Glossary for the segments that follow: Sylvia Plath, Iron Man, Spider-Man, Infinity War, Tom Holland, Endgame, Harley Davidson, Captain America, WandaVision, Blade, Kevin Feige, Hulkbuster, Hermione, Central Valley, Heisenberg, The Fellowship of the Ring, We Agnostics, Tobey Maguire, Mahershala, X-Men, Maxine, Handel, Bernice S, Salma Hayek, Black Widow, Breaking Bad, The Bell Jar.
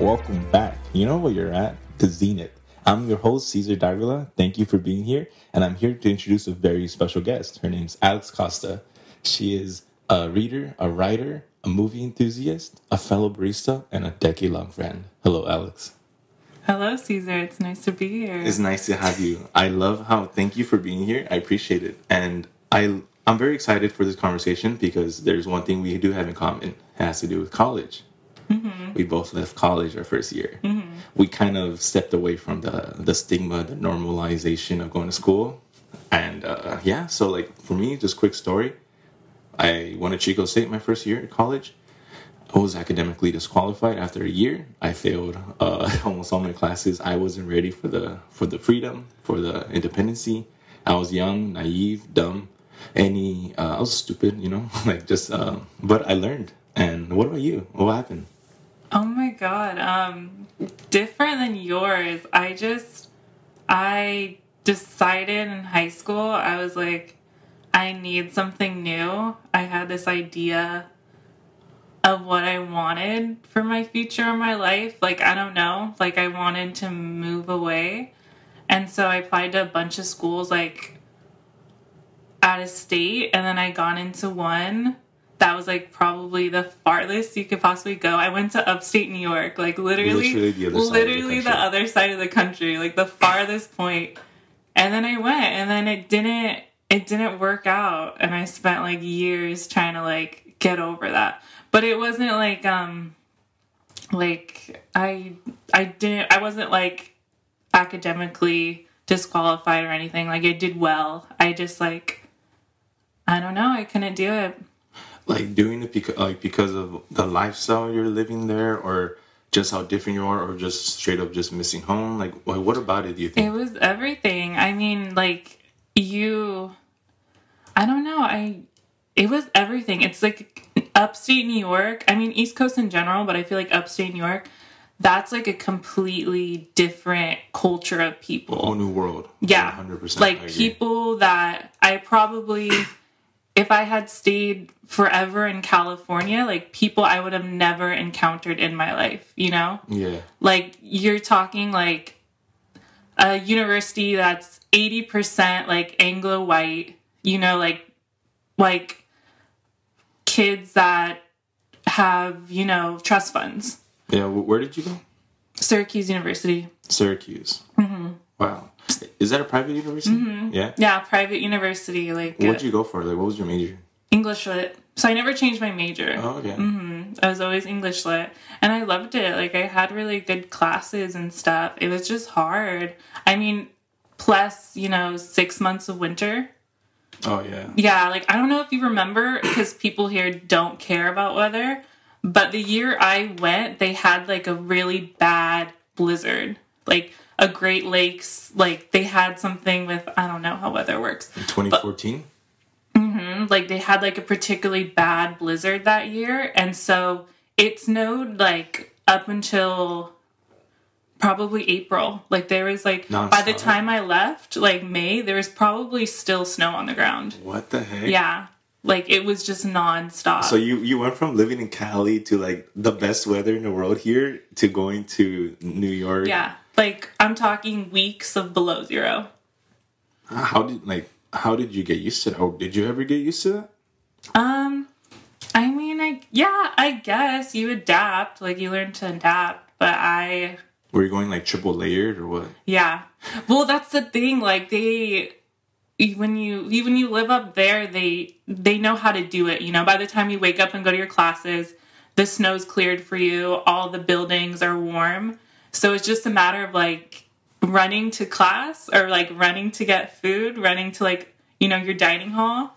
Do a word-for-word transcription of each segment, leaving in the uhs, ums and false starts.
Welcome back. You know where you're at? To Zenith. I'm your host, Cesar D'Aguila. Thank you for being here. And I'm here to introduce a very special guest. Her name's Alex Costa. She is a reader, a writer, a movie enthusiast, a fellow barista, and a decade-long friend. Hello, Alex. Hello, Cesar. It's nice to be here. It's nice to have you. I love how... Thank you for being here. I appreciate it. And I, I'm very excited for this conversation because there's one thing we do have in common. It has to do with college. Mm-hmm. We both left college our first year. Mm-hmm. We kind of stepped away from the, the stigma, the normalization of going to school. And uh, yeah, so like for me, just quick story. I went to Chico State my first year at college. I was academically disqualified after a year. I failed uh, almost all my classes. I wasn't ready for the for the freedom, for the independency. I was young, naive, dumb. Any, uh, I was stupid, you know, like just, uh, but I learned. And what about you? What happened? Oh my God. Um, different than yours. I just, I decided in high school, I was like, I need something new. I had this idea of what I wanted for my future or my life. Like, I don't know. Like, I wanted to move away. And so I applied to a bunch of schools, like, out of state. And then I got into one that was like probably the farthest you could possibly go. I went to upstate New York, like literally, literally, the other, literally the, the other side of the country, like the farthest point. And then I went, and then it didn't, it didn't work out. And I spent like years trying to like get over that. But it wasn't like, um, like I, I didn't, I wasn't like academically disqualified or anything. Like I did well. I just like, I don't know. I couldn't do it. Like doing it because, like because of the lifestyle you're living there, or just how different you are, or just straight up just missing home? Like, what about it do you think? It was everything. I mean, like you, I don't know. I, it was everything. It's like upstate New York. I mean, East Coast in general, but I feel like upstate New York, that's like a completely different culture of people. A whole new world. Yeah. one hundred percent. Like people that I probably... If I had stayed forever in California, like, people I would have never encountered in my life, you know? Yeah. Like, you're talking, like, a university that's eighty percent, like, Anglo-white, you know, like, like, kids that have, you know, trust funds. Yeah, where did you go? Syracuse University. Syracuse. Mm-hmm. Wow. Is that a private university? Mm-hmm. Yeah. Yeah, private university. Like, what did you go for? Like, what was your major? English lit. So I never changed my major. Oh, okay. Mm-hmm. I was always English lit, and I loved it. Like, I had really good classes and stuff. It was just hard. I mean, plus, you know, six months of winter. Oh yeah. Yeah, like I don't know if you remember, because people here don't care about weather. But the year I went, they had like a really bad blizzard. Like. A Great Lakes, like, they had something with, I don't know how weather works. In twenty fourteen? Mm-hmm. Like, they had, like, a particularly bad blizzard that year. And so it snowed, like, up until probably April. Like, there was, like, non-stop. By the time I left, like, May, there was probably still snow on the ground. What the heck? Yeah. Like, it was just nonstop. So you, you went from living in Cali to, like, the best weather in the world here to going to New York. Yeah. Like, I'm talking weeks of below zero. How did, like, how did you get used to that? Or did you ever get used to that? Um, I mean, I, yeah, I guess you adapt. Like, you learn to adapt, but I... Were you going, like, triple layered or what? Yeah. Well, that's the thing. Like, they... When you, when you live up there, they, they know how to do it, you know? By the time you wake up and go to your classes, the snow's cleared for you. All the buildings are warm. So it's just a matter of, like, running to class or, like, running to get food, running to, like, you know, your dining hall,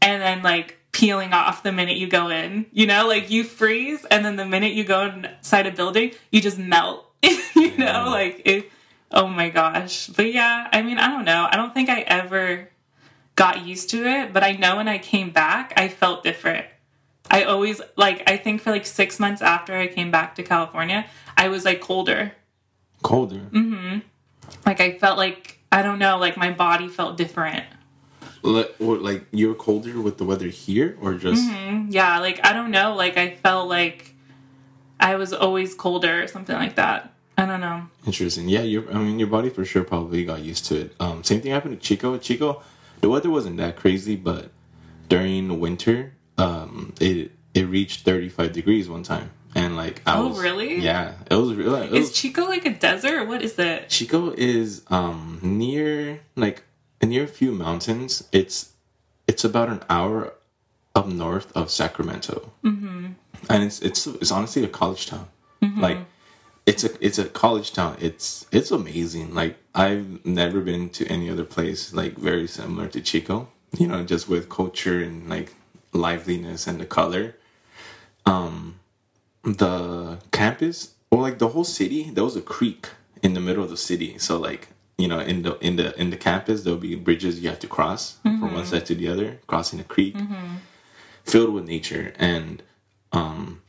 and then, like, peeling off the minute you go in. You know, like, you freeze, and then the minute you go inside a building, you just melt. You know, like, it, oh, my gosh. But, yeah, I mean, I don't know. I don't think I ever got used to it, but I know when I came back, I felt different. I always, like, I think for, like, six months after I came back to California, I was, like, colder. Colder? Mm-hmm. Like, I felt like, I don't know, like, my body felt different. Like, like you were colder with the weather here, or just... Mm-hmm. Yeah, like, I don't know, like, I felt like... I was always colder or something like that. I don't know. Interesting. Yeah, your I mean, your body for sure probably got used to it. Um, same thing happened to Chico. Chico, the weather wasn't that crazy, but during winter, um, it it reached thirty-five degrees one time. And, like, I oh, was... Oh, really? Yeah. It was real. Like, is Chico, like, a desert? What is it? Chico is um near, like, near a few mountains. It's it's about an hour up north of Sacramento. Mm-hmm. And it's it's it's honestly a college town. Mm-hmm. Like, it's a it's a college town. It's it's amazing. Like, I've never been to any other place, like, very similar to Chico. You know, just with culture and, like, liveliness and the color. Um... The campus, or like the whole city, there was a creek in the middle of the city. So, like, you know, in the in the in the campus, there'll be bridges you have to cross mm-hmm. from one side to the other, crossing a creek, mm-hmm. filled with nature, and um,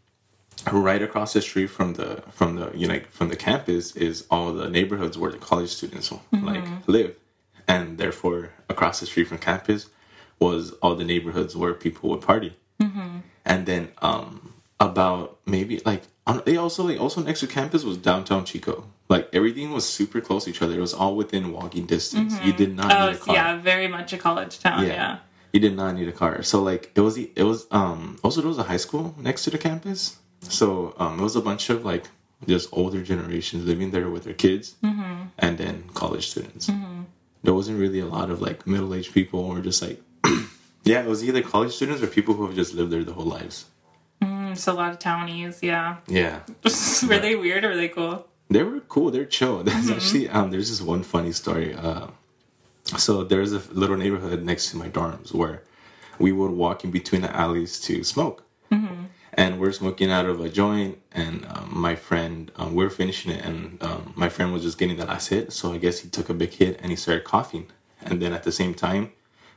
right across the street from the from the you know like, from the campus is all the neighborhoods where the college students mm-hmm. like live, and therefore across the street from campus was all the neighborhoods where people would party, mm-hmm. and then um. About maybe like on, they also like also next to campus was downtown Chico. Like, everything was super close to each other. It was all within walking distance. Mm-hmm. You did not oh, need a car. Yeah, very much a college town. Yeah. yeah, you did not need a car. So, like, it was it was um also there was a high school next to the campus. So um it was a bunch of, like, just older generations living there with their kids, mm-hmm. and then college students. Mm-hmm. There wasn't really a lot of, like, middle aged people or just like yeah, it was either college students or people who have just lived there their whole lives. It's a lot of townies, yeah. Yeah. Were they weird or were they cool? They were cool. They're chill. There's mm-hmm. actually um, there's this one funny story. Uh, so there's a little neighborhood next to my dorms where we would walk in between the alleys to smoke, mm-hmm. and we're smoking out of a joint. And um, my friend, um, we we're finishing it, and um, my friend was just getting the last hit. So I guess he took a big hit and he started coughing. And then at the same time,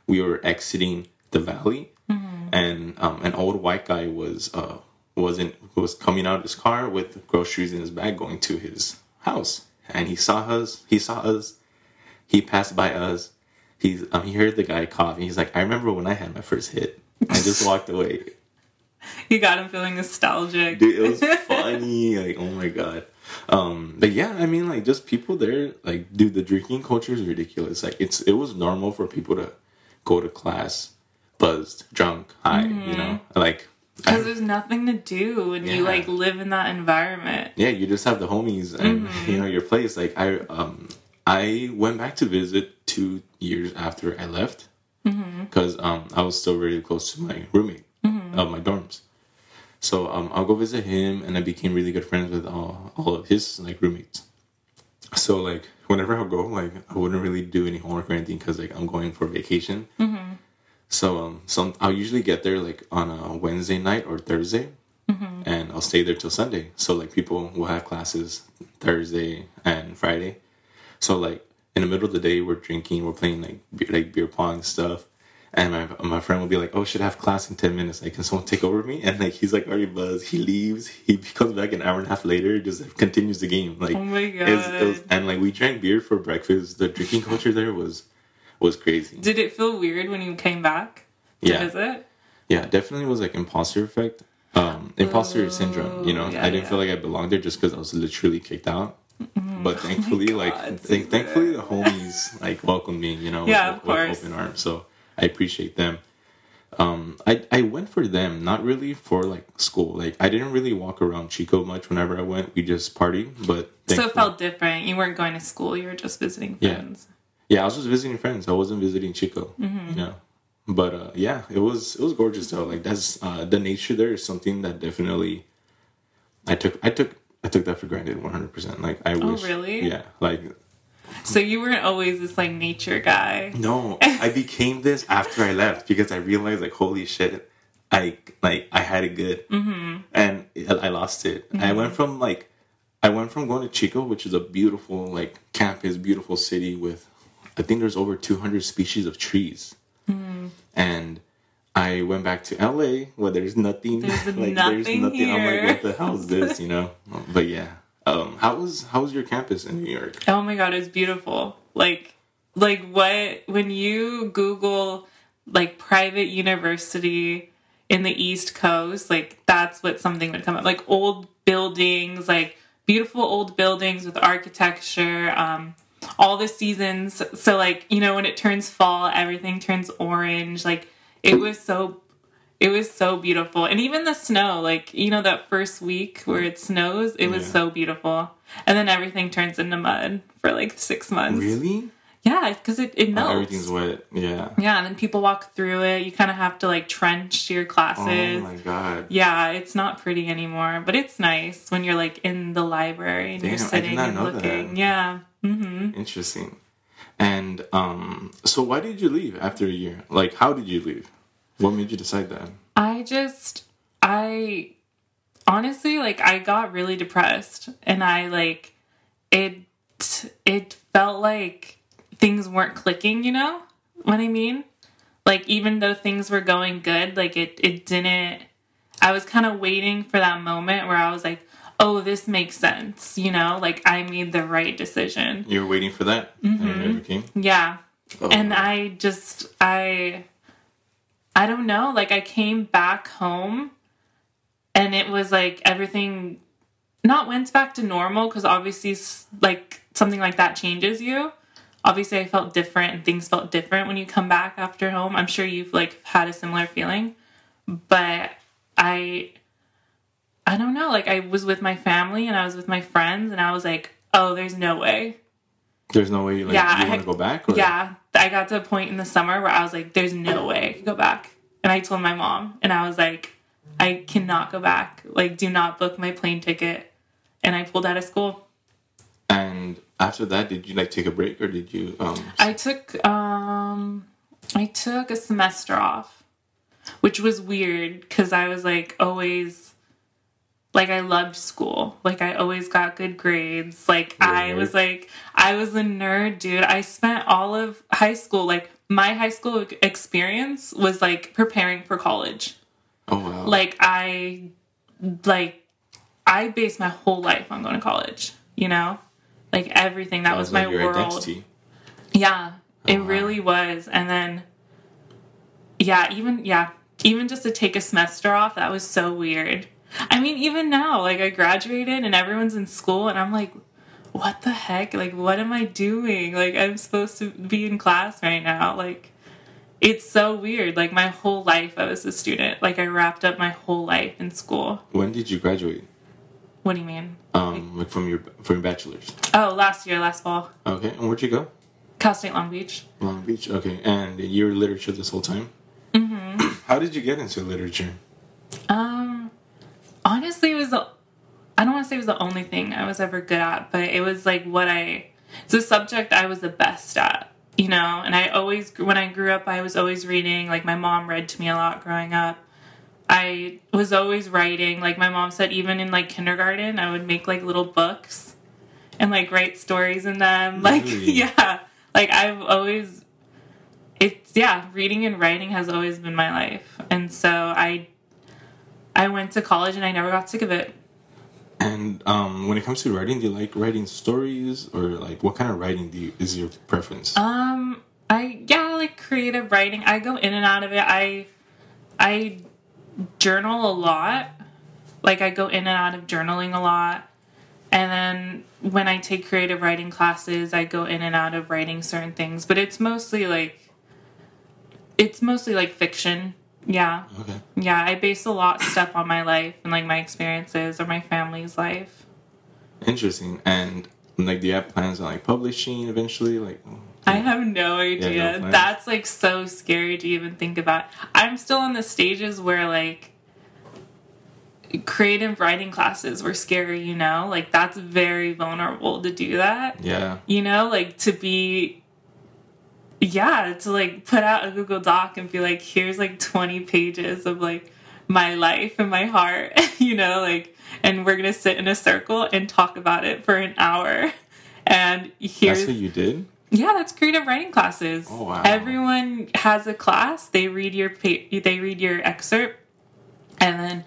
we were exiting the valley, mm-hmm. and um, an old white guy was. Uh, wasn't was coming out of his car with groceries in his bag going to his house, and he saw us he saw us he passed by us. He's um, he heard the guy cough, and he's like, I remember when I had my first hit. I just walked away. You got him feeling nostalgic. Dude, it was funny. Like, oh my god. Um but yeah, I mean, like, just people there, like, dude, the drinking culture is ridiculous. Like, it's it was normal for people to go to class buzzed, drunk, high, mm-hmm. you know, like, because there's nothing to do when yeah. you, like, live in that environment. Yeah, you just have the homies and, mm-hmm. you know, your place. Like, I um, I went back to visit two years after I left because mm-hmm. um, I was still really close to my roommate of mm-hmm. uh, my dorms. So um, I'll go visit him, and I became really good friends with all, all of his, like, roommates. So, like, whenever I go, like, I wouldn't really do any homework or anything because, like, I'm going for vacation. Mm-hmm. So um, some I'll usually get there, like, on a Wednesday night or Thursday, mm-hmm. and I'll stay there till Sunday. So, like, people will have classes Thursday and Friday. So, like, in the middle of the day, we're drinking, we're playing, like, be- like beer pong stuff, and my my friend will be like, "Oh, should I have class in ten minutes? Like, can someone take over me?" And, like, he's like already buzzed. He leaves. He comes back an hour and a half later, just continues the game. Like, oh my god! It was, it was, and, like, we drank beer for breakfast. The drinking culture there was. was crazy. Did it feel weird when you came back to yeah. visit? Yeah, definitely was, like, imposter effect. Um, imposter Ooh, syndrome, you know? Yeah, I didn't yeah. feel like I belonged there just because I was literally kicked out. Mm-hmm. But thankfully, oh like, God, th- thankfully the homies, like, welcomed me, you know? Yeah, with, of course. With open arms, so I appreciate them. Um, I, I went for them, not really for, like, school. Like, I didn't really walk around Chico much whenever I went. We just partied, but... So it felt different. You weren't going to school. You were just visiting friends. Yeah. Yeah, I was just visiting friends. I wasn't visiting Chico, mm-hmm. you know. But uh, yeah, it was it was gorgeous though. Like, that's uh, the nature there is something that definitely I took I took I took that for granted one hundred percent. Like, I oh, wish. Oh really? Yeah. Like. So you weren't always this, like, nature guy. No, I became this after I left because I realized, like, holy shit, I like I had it good, mm-hmm. and I lost it. Mm-hmm. I went from like I went from going to Chico, which is a beautiful, like, campus, beautiful city with. I think there's over two hundred species of trees. Mm. And I went back to L A where there's nothing. There's like, nothing there's nothing. Here. I'm like, what the hell is this, you know? But yeah. Um, how was how was your campus in New York? Oh my God, it was beautiful. Like, like what, when you Google, like, private university in the East Coast, like that's what something would come up. Like old buildings, like beautiful old buildings with architecture, um, all the seasons. So like, you know, when it turns fall, everything turns orange. Like it was so, it was so beautiful. And even the snow, like, you know, that first week where it snows, it was yeah. so beautiful. And then everything turns into mud for like six months. Really? Yeah, because it, it melts. Oh, everything's wet, yeah. Yeah, and then people walk through it. You kind of have to, like, trench your classes. Oh, my God. Yeah, it's not pretty anymore. But it's nice when you're, like, in the library and Damn, you're sitting and looking. I did not know that. Yeah. Mm-hmm. Interesting. And um, so why did you leave after a year? Like, how did you leave? What made you decide that? I just, I, honestly, like, I got really depressed. And I, like, it, it felt like things weren't clicking, you know what I mean? Like, even though things were going good, like, it, it didn't... I was kind of waiting for that moment where I was like, oh, this makes sense, you know? Like, I made the right decision. You were waiting for that? Mm-hmm. And it never came? Yeah. Oh. And I just... I... I don't know. Like, I came back home, and it was like everything... Not went back to normal, because obviously, like, something like that changes you. Obviously, I felt different and things felt different when you come back after home. I'm sure you've, like, had a similar feeling. But I, I don't know. Like, I was with my family and I was with my friends. And I was like, oh, there's no way. There's no way? Like, yeah, you want to go back? Or? Yeah. I got to a point in the summer where I was like, there's no way I could go back. And I told my mom. And I was like, I cannot go back. Like, do not book my plane ticket. And I pulled out of school. And after that, did you, like, take a break, or did you... Um... I took, um... I took a semester off, which was weird, because I was, like, always... Like, I loved school. Like, I always got good grades. Like, You're I was, like... I was a nerd, dude. I spent all of high school... Like, my high school experience was, like, preparing for college. Oh, wow. Like, I... Like, I based my whole life on going to college, you know? Like, everything. That, that was, was my like your world. Identity. Yeah, oh, it wow. really was. And then, yeah, even, yeah, even just to take a semester off, that was so weird. I mean, even now, like, I graduated and everyone's in school and I'm like, what the heck? Like, what am I doing? Like, I'm supposed to be in class right now. Like, it's so weird. Like, my whole life I was a student. Like, I wrapped up my whole life in school. When did you graduate? What do you mean? Um, like from your from your bachelor's. Oh, last year, last fall. Okay, and where'd you go? Cal State Long Beach. Long Beach, okay. And you were literature this whole time? Mm-hmm. How did you get into literature? Um, honestly, it was the, I don't want to say it was the only thing I was ever good at, but it was like what I, it's a subject I was the best at, you know? And I always, when I grew up, I was always reading. Like, my mom read to me a lot growing up. I was always writing. Like, my mom said, even in, like, kindergarten, I would make, like, little books and, like, write stories in them. Like, really? Yeah. Like, I've always... It's, yeah, reading and writing has always been my life. And so I I went to college and I never got sick of it. And um, when it comes to writing, do you like writing stories? Or, like, what kind of writing do you, is your preference? Um, I, yeah, like, creative writing. I go in and out of it. I I... journal a lot. Like, I go in and out of journaling a lot. And then when I take creative writing classes, I go in and out of writing certain things. But it's mostly like, it's mostly like fiction. Yeah. Okay. Yeah, I base a lot of stuff on my life and like my experiences or my family's life. Interesting. And like, do you have plans on like publishing eventually? Like, I have no idea. Yeah, no, that's, like, so scary to even think about. I'm still in the stages where, like, creative writing classes were scary, you know? Like, that's very vulnerable to do that. Yeah. You know? Like, to be... Yeah, to, like, put out a Google Doc and be like, here's, like, twenty pages of, like, my life and my heart, you know? Like, and we're gonna sit in a circle and talk about it for an hour. And here's... That's what you did? Yeah, that's creative writing classes. Oh, wow. Everyone has a class. They read your pa- they read your excerpt, and then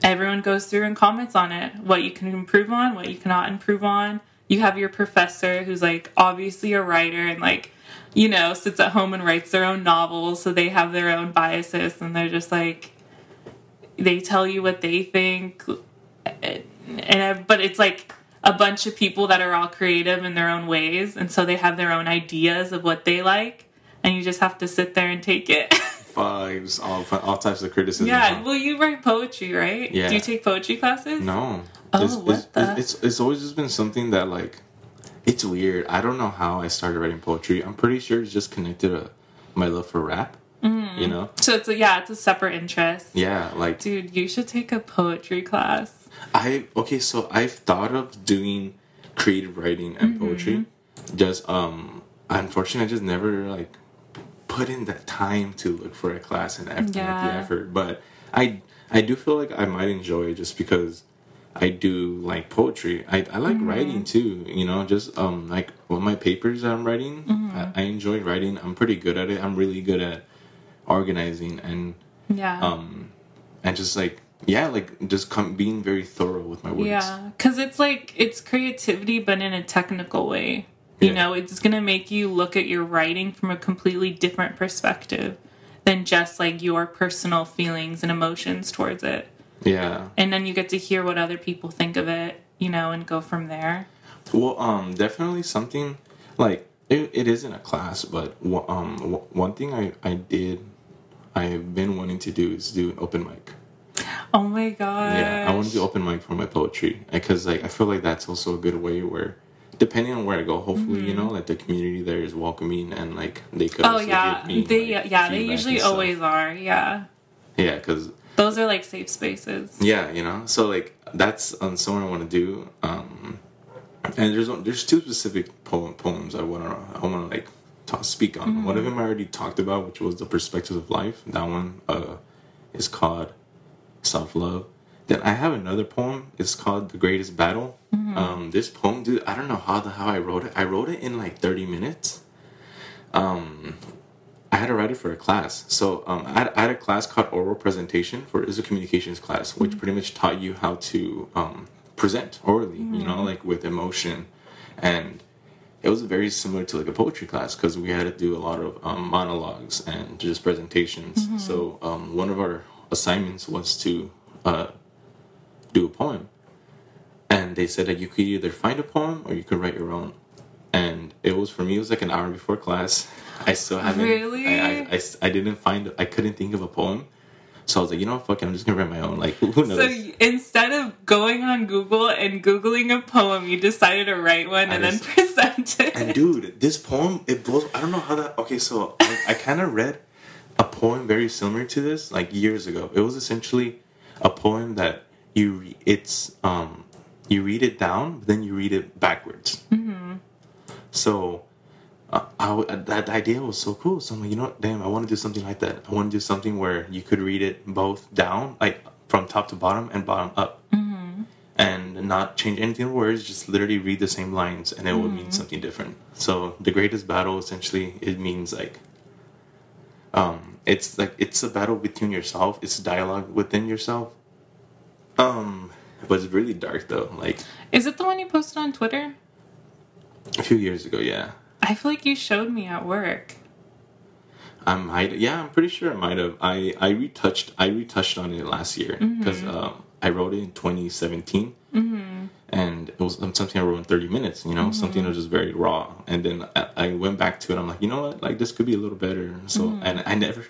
everyone goes through and comments on it. What you can improve on, what you cannot improve on. You have your professor who's like obviously a writer and like, you know, sits at home and writes their own novels, so they have their own biases, and they're just like, they tell you what they think, and but it's like a bunch of people that are all creative in their own ways, and so they have their own ideas of what they like, and you just have to sit there and take it. Fives, all, all types of criticism. Yeah, well, you write poetry, right? Yeah. Do you take poetry classes? No. Oh, it's, what it's, the? It's, it's always just been something that, like, it's weird. I don't know how I started writing poetry. I'm pretty sure it's just connected to my love for rap. Mm. You know? So it's a, yeah, it's a separate interest. Yeah, like... Dude, you should take a poetry class. I... Okay, so I've thought of doing creative writing and mm-hmm. poetry. Just, um... Unfortunately, I just never, like, put in that time to look for a class and effort, yeah. the effort. But I, I do feel like I might enjoy it just because I do like poetry. I, I like mm-hmm. writing, too. You know, just, um... Like, all my papers that I'm writing, mm-hmm. I, I enjoy writing. I'm pretty good at it. I'm really good at... organizing and yeah um and just like yeah like just come being very thorough with my words, yeah because it's like it's creativity but in a technical way, you yeah. know it's gonna make you look at your writing from a completely different perspective than just like your personal feelings and emotions towards it, yeah and then you get to hear what other people think of it, you know and go from there. Well, um definitely something like it, it isn't a class, but um one thing I I did I've been wanting to do is do an open mic. Oh my god! Yeah, I want to do open mic for my poetry because like I feel like that's also a good way where, depending on where I go, hopefully mm-hmm. you know like the community there is welcoming and like they could. Oh yeah, me, they like, yeah they usually always are yeah. Yeah, because those are like safe spaces. Yeah, you know, so like that's um, something I want to do. Um, and there's there's two specific poem, poems I want to I want to like. To speak on. Mm-hmm. One of them I already talked about, which was The Perspectives of Life. That one uh, is called Self-Love. Then I have another poem. It's called The Greatest Battle. Mm-hmm. Um, this poem, dude, I don't know how the how I wrote it. I wrote it in like thirty minutes. Um, I had to write it for a class. So um, I, I had a class called Oral Presentation for is a communications class, mm-hmm. which pretty much taught you how to um, present orally, mm-hmm. you know, like with emotion. And it was very similar to like a poetry class because we had to do a lot of um, monologues and just presentations. Mm-hmm. So um, one of our assignments was to uh, do a poem. And they said that you could either find a poem or you could write your own. And it was, for me, it was like an hour before class. I still haven't... Really? I, I, I, I didn't find... I couldn't think of a poem. So I was like, you know what, fuck it, I'm just going to write my own. Like, who knows? So you, instead of going on Google and Googling a poem, you decided to write one I and just, then present it. And dude, this poem, it blows... I don't know how that... Okay, so I, I kind of read a poem very similar to this, like, years ago. It was essentially a poem that you... Re- it's, um... You read it down, but then you read it backwards. Mm-hmm. So... I, I, that idea was so cool. So I'm like, you know what? Damn, I want to do something like that. I want to do something where you could read it both down, like from top to bottom and bottom up. Mm-hmm. And not change anything in words, just literally read the same lines and it mm-hmm. would mean something different. So The Greatest Battle, essentially, it means like, um, it's like, it's a battle between yourself. It's dialogue within yourself. Um, but it's really dark though. Like, is it the one you posted on Twitter? A few years ago, yeah. I feel like you showed me at work. I might, yeah, I'm pretty sure I might have. I, I retouched, I retouched on it last year because mm-hmm. um, I wrote it in twenty seventeen, mm-hmm. and it was something I wrote in thirty minutes. You know, mm-hmm. something that was just very raw. And then I, I went back to it. I'm like, you know what? Like this could be a little better. So, mm-hmm. and I never,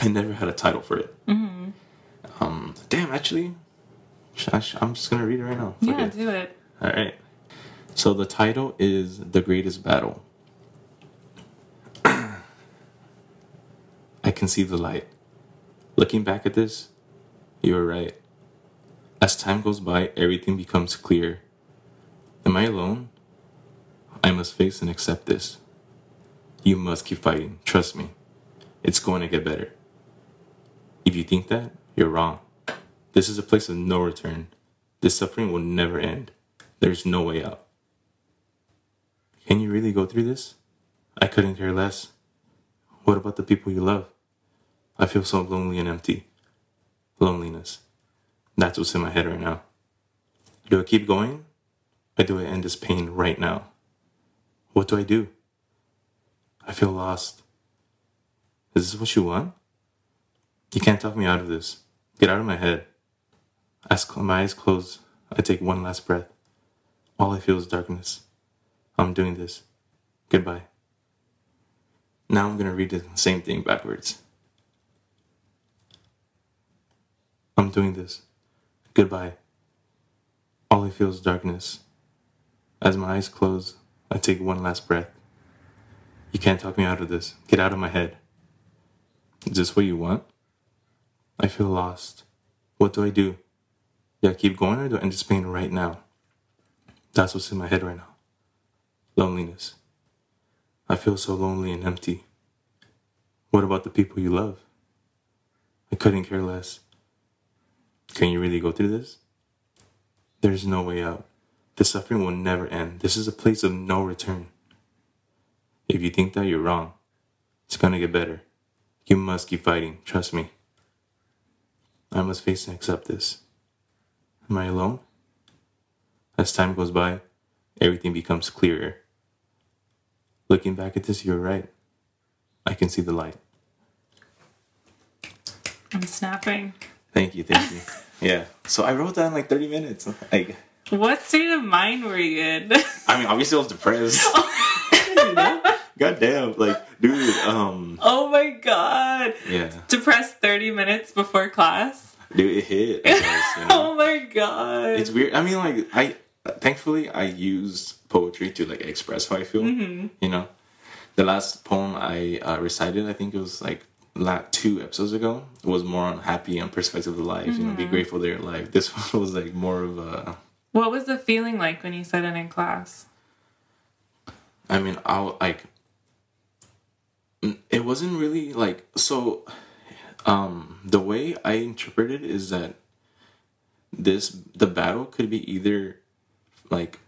I never had a title for it. Mm-hmm. Um, damn, actually, I, I'm just gonna read it right now. Yeah, okay. Do it. All right. So the title is The Greatest Battle. I can see the light. Looking back at this, you were right. As time goes by, everything becomes clear. Am I alone? I must face and accept this. You must keep fighting. Trust me. It's going to get better. If you think that, you're wrong. This is a place of no return. This suffering will never end. There's no way out. Can you really go through this? I couldn't care less. What about the people you love? I feel so lonely and empty. Loneliness. That's what's in my head right now. Do I keep going? Or do I end this pain right now? What do I do? I feel lost. Is this what you want? You can't talk me out of this. Get out of my head. As my eyes close, I take one last breath. All I feel is darkness. I'm doing this. Goodbye. Now I'm going to read the same thing backwards. I'm doing this. Goodbye. All I feel is darkness. As my eyes close, I take one last breath. You can't talk me out of this. Get out of my head. Is this what you want? I feel lost. What do I do? Do I keep going or do I end this pain right now? That's what's in my head right now. Loneliness. I feel so lonely and empty. What about the people you love? I couldn't care less. Can you really go through this? There's no way out. The suffering will never end. This is a place of no return. If you think that, you're wrong. It's gonna get better. You must keep fighting. Trust me. I must face and accept this. Am I alone? As time goes by, everything becomes clearer. Looking back at this, you're right. I can see the light. I'm snapping. Thank you, thank you. Yeah. So I wrote that in like thirty minutes. Like, what state of mind were you in? I mean, obviously I was depressed. You know? God damn, like, dude. Um. Oh my god. Yeah. Depressed thirty minutes before class. Dude, it hit. I guess, you know? Oh my god. It's weird. I mean, like, I thankfully I use poetry to like express how I feel. Mm-hmm. You know, the last poem I uh, recited, I think it was like. Like two episodes ago was more on happy and perspective of life, mm-hmm. you know, be grateful they're alive. This one was like more of a. What was the feeling like when you said it in class? I mean, I like. It wasn't really like so. Um, the way I interpreted it is that this the battle could be either, like,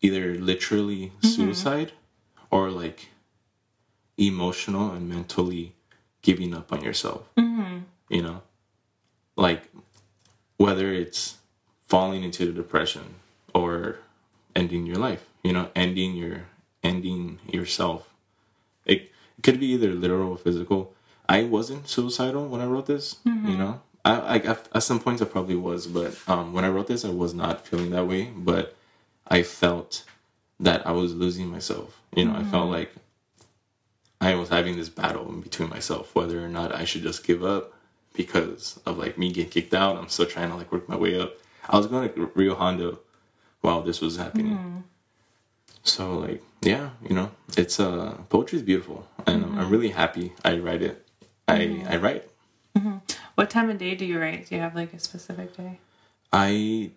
either literally mm-hmm. suicide, or like, emotional and mentally. Giving up on yourself, mm-hmm. you know, like whether it's falling into depression or ending your life, you know, ending your ending yourself. It could be either literal or physical. I wasn't suicidal when I wrote this, mm-hmm. you know. I, I at some points I probably was, but um, when I wrote this, I was not feeling that way. But I felt that I was losing myself. You know, mm-hmm. I felt like. I was having this battle in between myself, whether or not I should just give up because of like me getting kicked out. I'm still trying to like work my way up. I was going to Rio Hondo while this was happening. Mm. So like, yeah, you know, it's uh poetry is beautiful and mm-hmm. I'm, I'm really happy. I write it. I, mm-hmm. I write. Mm-hmm. What time of day do you write? Do you have like a specific day? I,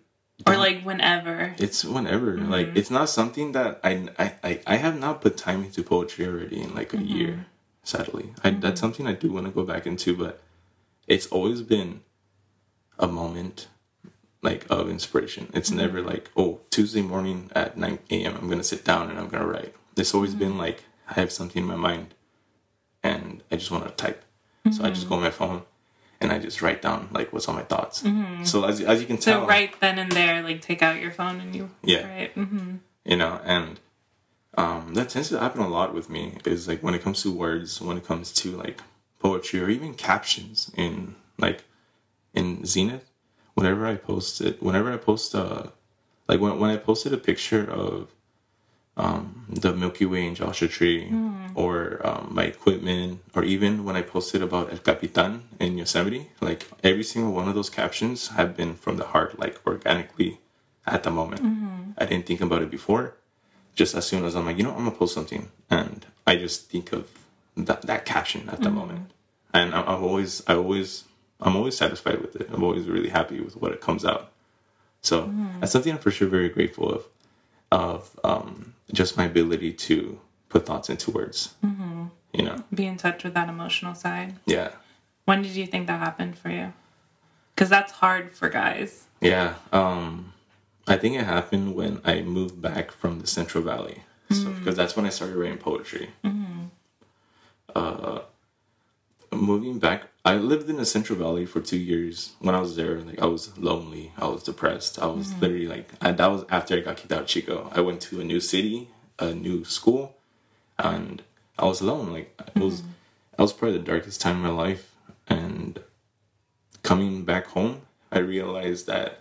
Or like whenever. It's whenever. Mm-hmm. Like it's not something that I, I I I have not put time into poetry already in like a mm-hmm. year. Sadly, I, mm-hmm. that's something I do want to go back into, but it's always been a moment like of inspiration. It's mm-hmm. never like oh Tuesday morning at nine a.m. I'm gonna sit down and I'm gonna write. It's always mm-hmm. been like I have something in my mind, and I just want to type. Mm-hmm. So I just go on my phone. And I just write down, like, what's on my thoughts. Mm-hmm. So as as you can tell... So right then and there, like, take out your phone and you... Yeah. Write. Mm-hmm. You know, and um, that tends to happen a lot with me. Is, like, when it comes to words, when it comes to, like, poetry or even captions in, like, in Zenith. Whenever I post it... Whenever I post a... Like, when, when I posted a picture of um, the Milky Way and Joshua Tree... Mm-hmm. Or um, my equipment, or even when I posted about El Capitan in Yosemite, like every single one of those captions have been from the heart, like organically at the moment. Mm-hmm. I didn't think about it before. Just as soon as I'm like, you know, I'm gonna post something, and I just think of that, that caption at the mm-hmm. moment, and I, I'm always, I always, I'm always satisfied with it. I'm always really happy with what it comes out. So mm-hmm. that's something I'm for sure very grateful of, of um, just my ability to. Put thoughts into words, mm-hmm. you know. Be in touch with that emotional side. Yeah. When did you think that happened for you? Because that's hard for guys. Yeah. Um, I think it happened when I moved back from the Central Valley. Mm-hmm. So because that's when I started writing poetry. Mm-hmm. Uh, moving back, I lived in the Central Valley for two years. When I was there, like I was lonely. I was depressed. I was mm-hmm. literally like, I, that was after I got kicked out of Chico. I went to a new city, a new school. And I was alone. Like I was, mm-hmm. I was probably the darkest time of my life. And coming back home, I realized that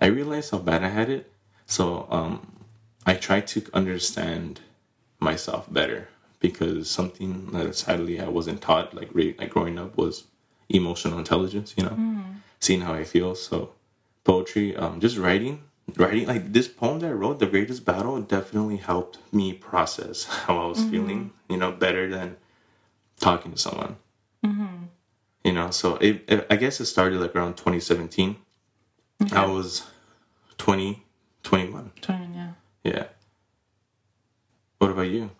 I realized how bad I had it. So um, I tried to understand myself better, because something that sadly I wasn't taught, like, re- like growing up, was emotional intelligence, you know, mm. seeing how I feel. So poetry, um, just writing, writing like this poem that I wrote, The Greatest Battle, definitely helped me process how I was mm-hmm. feeling, you know, better than talking to someone, mm-hmm. you know. So it, it, I guess it started like around twenty seventeen. Okay. I was twenty, twenty-one. twenty-one, yeah. Yeah. What about you?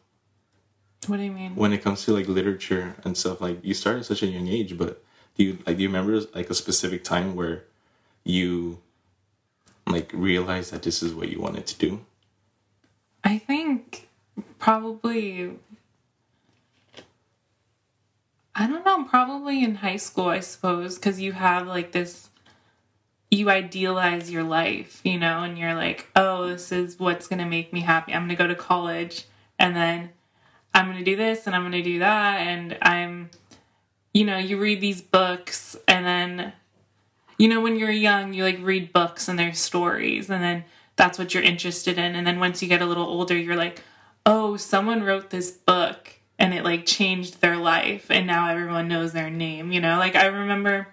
What do you mean? When it comes to like literature and stuff, like you start at such a young age, but do you like do you remember like a specific time where you like realized that this is what you wanted to do? I think probably I don't know, probably in high school, I suppose, because you have like this, you idealize your life, you know, and you're like, oh, this is what's going to make me happy. I'm going to go to college and then I'm going to do this and I'm going to do that. And I'm, you know, you read these books and then, you know, when you're young, you like read books and their stories and then that's what you're interested in. And then once you get a little older, you're like, oh, someone wrote this book and it like changed their life and now everyone knows their name, you know? Like I remember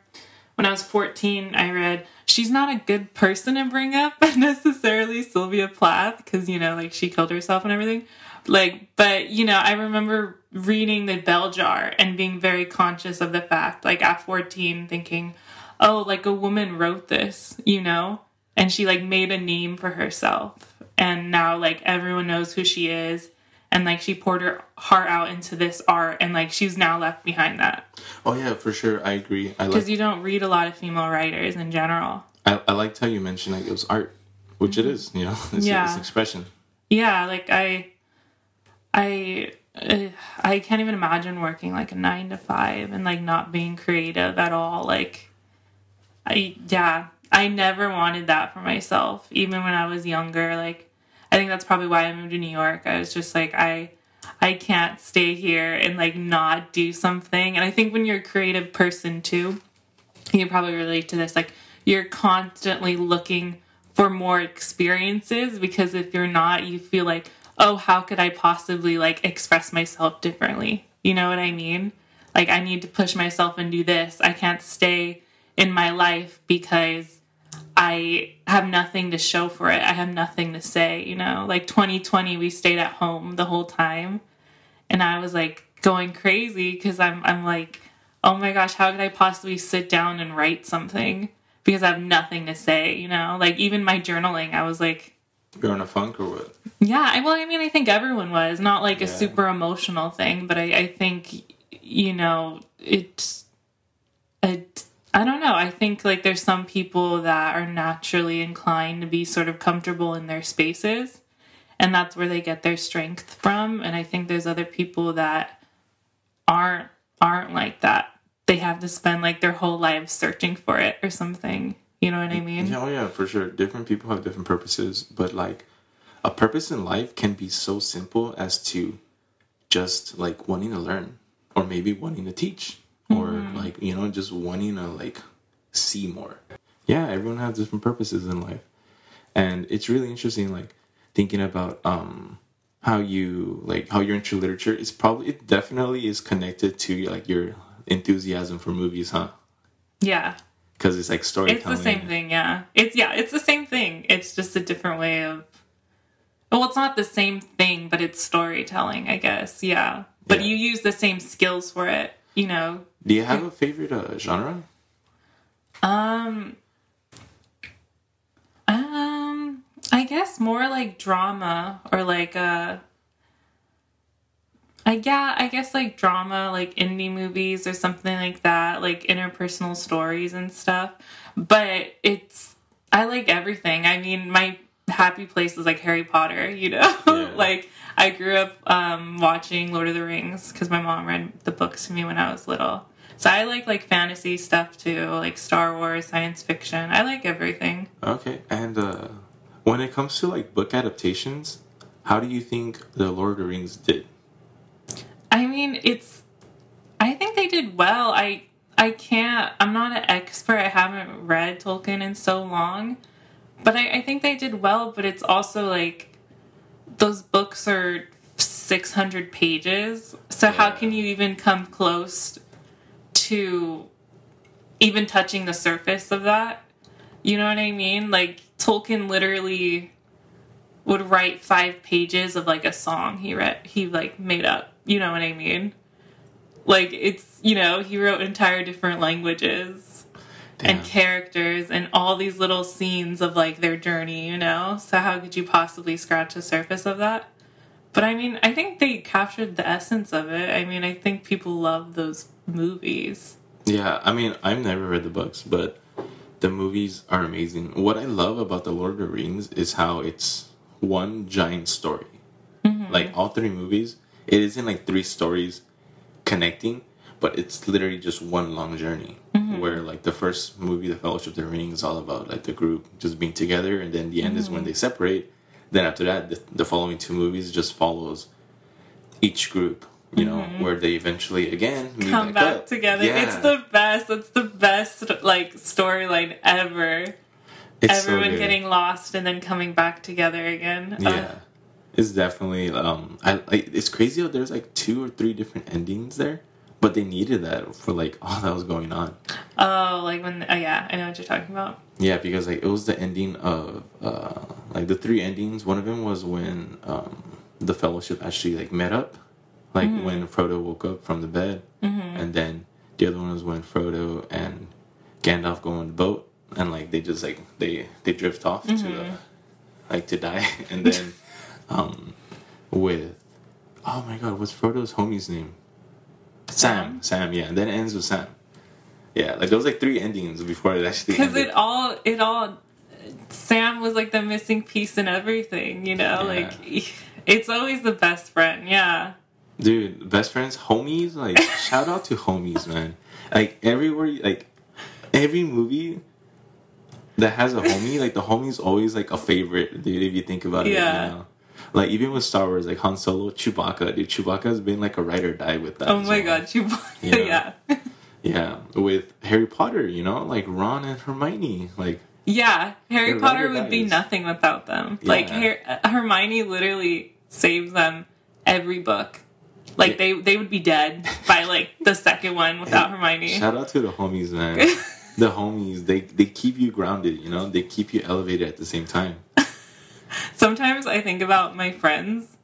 when I was fourteen, I read, she's not a good person to bring up necessarily, Sylvia Plath, because, you know, like she killed herself and everything. Like, but, you know, I remember reading The Bell Jar and being very conscious of the fact, like at fourteen, thinking, oh, like a woman wrote this, you know, and she like made a name for herself. And now like everyone knows who she is. And like she poured her heart out into this art and like she's now left behind that. Oh, yeah, for sure. I agree. I Because like, you don't read a lot of female writers in general. I, I liked how you mentioned like it was art, which mm-hmm. it is, you know, it's, yeah. it's expression. Yeah, like I... I I can't even imagine working like a nine to five and like not being creative at all. Like, I yeah, I never wanted that for myself. Even when I was younger, like I think that's probably why I moved to New York. I was just like I I can't stay here and like not do something. And I think when you're a creative person too, you probably relate to this. Like you're constantly looking for more experiences because if you're not, you feel like, oh, how could I possibly, like, express myself differently? You know what I mean? Like, I need to push myself and do this. I can't stay in my life because I have nothing to show for it. I have nothing to say, you know? Like, twenty twenty, we stayed at home the whole time. And I was, like, going crazy because I'm, I'm like, oh, my gosh, how could I possibly sit down and write something? Because I have nothing to say, you know? Like, even my journaling, I was like... You're in a funk or what? Yeah, well, I mean, I think everyone was. Not like yeah. a super emotional thing, but I, I think, you know, it's, it, I don't know. I think, like, there's some people that are naturally inclined to be sort of comfortable in their spaces, and that's where they get their strength from. And I think there's other people that aren't aren't like that. They have to spend, like, their whole lives searching for it or something. You know what I mean? Yeah, oh yeah, for sure. Different people have different purposes, but like a purpose in life can be so simple as to just like wanting to learn or maybe wanting to teach or mm-hmm. like, you know, just wanting to like see more. Yeah, everyone has different purposes in life. And it's really interesting like thinking about um how you like how you're into literature is probably it definitely is connected to like your enthusiasm for movies, huh? Yeah. Because it's like storytelling. It's the same thing, yeah. It's yeah, it's the same thing. It's just a different way of... Well, it's not the same thing, but it's storytelling, I guess, yeah. But yeah. you use the same skills for it, you know. Do you have a favorite uh, genre? Um, um, I guess more like drama or like... Uh, I, yeah, I guess, like, drama, like, indie movies or something like that, like, interpersonal stories and stuff. But it's, I like everything. I mean, my happy place is, like, Harry Potter, you know? Yeah. Like, I grew up um, watching Lord of the Rings because my mom read the books to me when I was little. So I like, like, fantasy stuff, too, like Star Wars, science fiction. I like everything. Okay, and uh, when it comes to, like, book adaptations, how do you think the Lord of the Rings did? I mean, it's, I think they did well. I, I can't, I'm not an expert. I haven't read Tolkien in so long, but I, I think they did well, but it's also like those books are six hundred pages. So yeah. How can you even come close to even touching the surface of that? You know what I mean? Like Tolkien literally would write five pages of like a song he read, he like made up, you know what I mean? Like, it's, you know, he wrote entire different languages Damn. and characters and all these little scenes of, like, their journey, you know? So how could you possibly scratch the surface of that? But, I mean, I think they captured the essence of it. I mean, I think people love those movies. Yeah, I mean, I've never read the books, but the movies are amazing. What I love about The Lord of the Rings is how it's one giant story. Mm-hmm. Like, all three movies, it isn't, like, three stories connecting, but it's literally just one long journey. Mm-hmm. Where like the first movie, The Fellowship of the Ring, is all about like the group just being together, and then the end mm-hmm. is when they separate. Then after that, the, the following two movies just follows each group, you mm-hmm. know, where they eventually again meet come back up. together. Yeah. It's the best. It's the best like storyline ever. It's Everyone so getting lost and then coming back together again. Yeah. Oh. It's definitely, um, I, I, it's crazy how there's like two or three different endings there, but they needed that for like all that was going on. Oh, like when, oh yeah, I know what you're talking about. Yeah, because like it was the ending of, uh, like the three endings. One of them was when um, the Fellowship actually like met up, like mm-hmm. when Frodo woke up from the bed. Mm-hmm. And then the other one was when Frodo and Gandalf go on the boat and like they just like, they, they drift off mm-hmm. to the, like to die. And then... Um, with, oh my god, what's Frodo's homie's name? Sam. Sam, Sam yeah. And then it ends with Sam. Yeah, like, there was, like, three endings before it actually Because it all, it all, Sam was, like, the missing piece in everything, you know? Yeah. Like, it's always the best friend, yeah. Dude, best friends, homies, like, shout out to homies, man. Like, everywhere, like, every movie that has a homie, like, the homie's always, like, a favorite, dude, if you think about it, yeah. you know? Like, even with Star Wars, like Han Solo, Chewbacca, dude, Chewbacca's been like a ride or die with that. Oh my well. god, Chewbacca, you know? yeah. Yeah, with Harry Potter, you know, like Ron and Hermione, like... Yeah, Harry Potter would be nothing without them. Yeah. Like, Her- Hermione literally saves them every book. Like, yeah. they, they would be dead by, like, the second one without hey, Hermione. Shout out to the homies, man. The homies, they, they keep you grounded, you know? They keep you elevated at the same time. Sometimes I think about my friends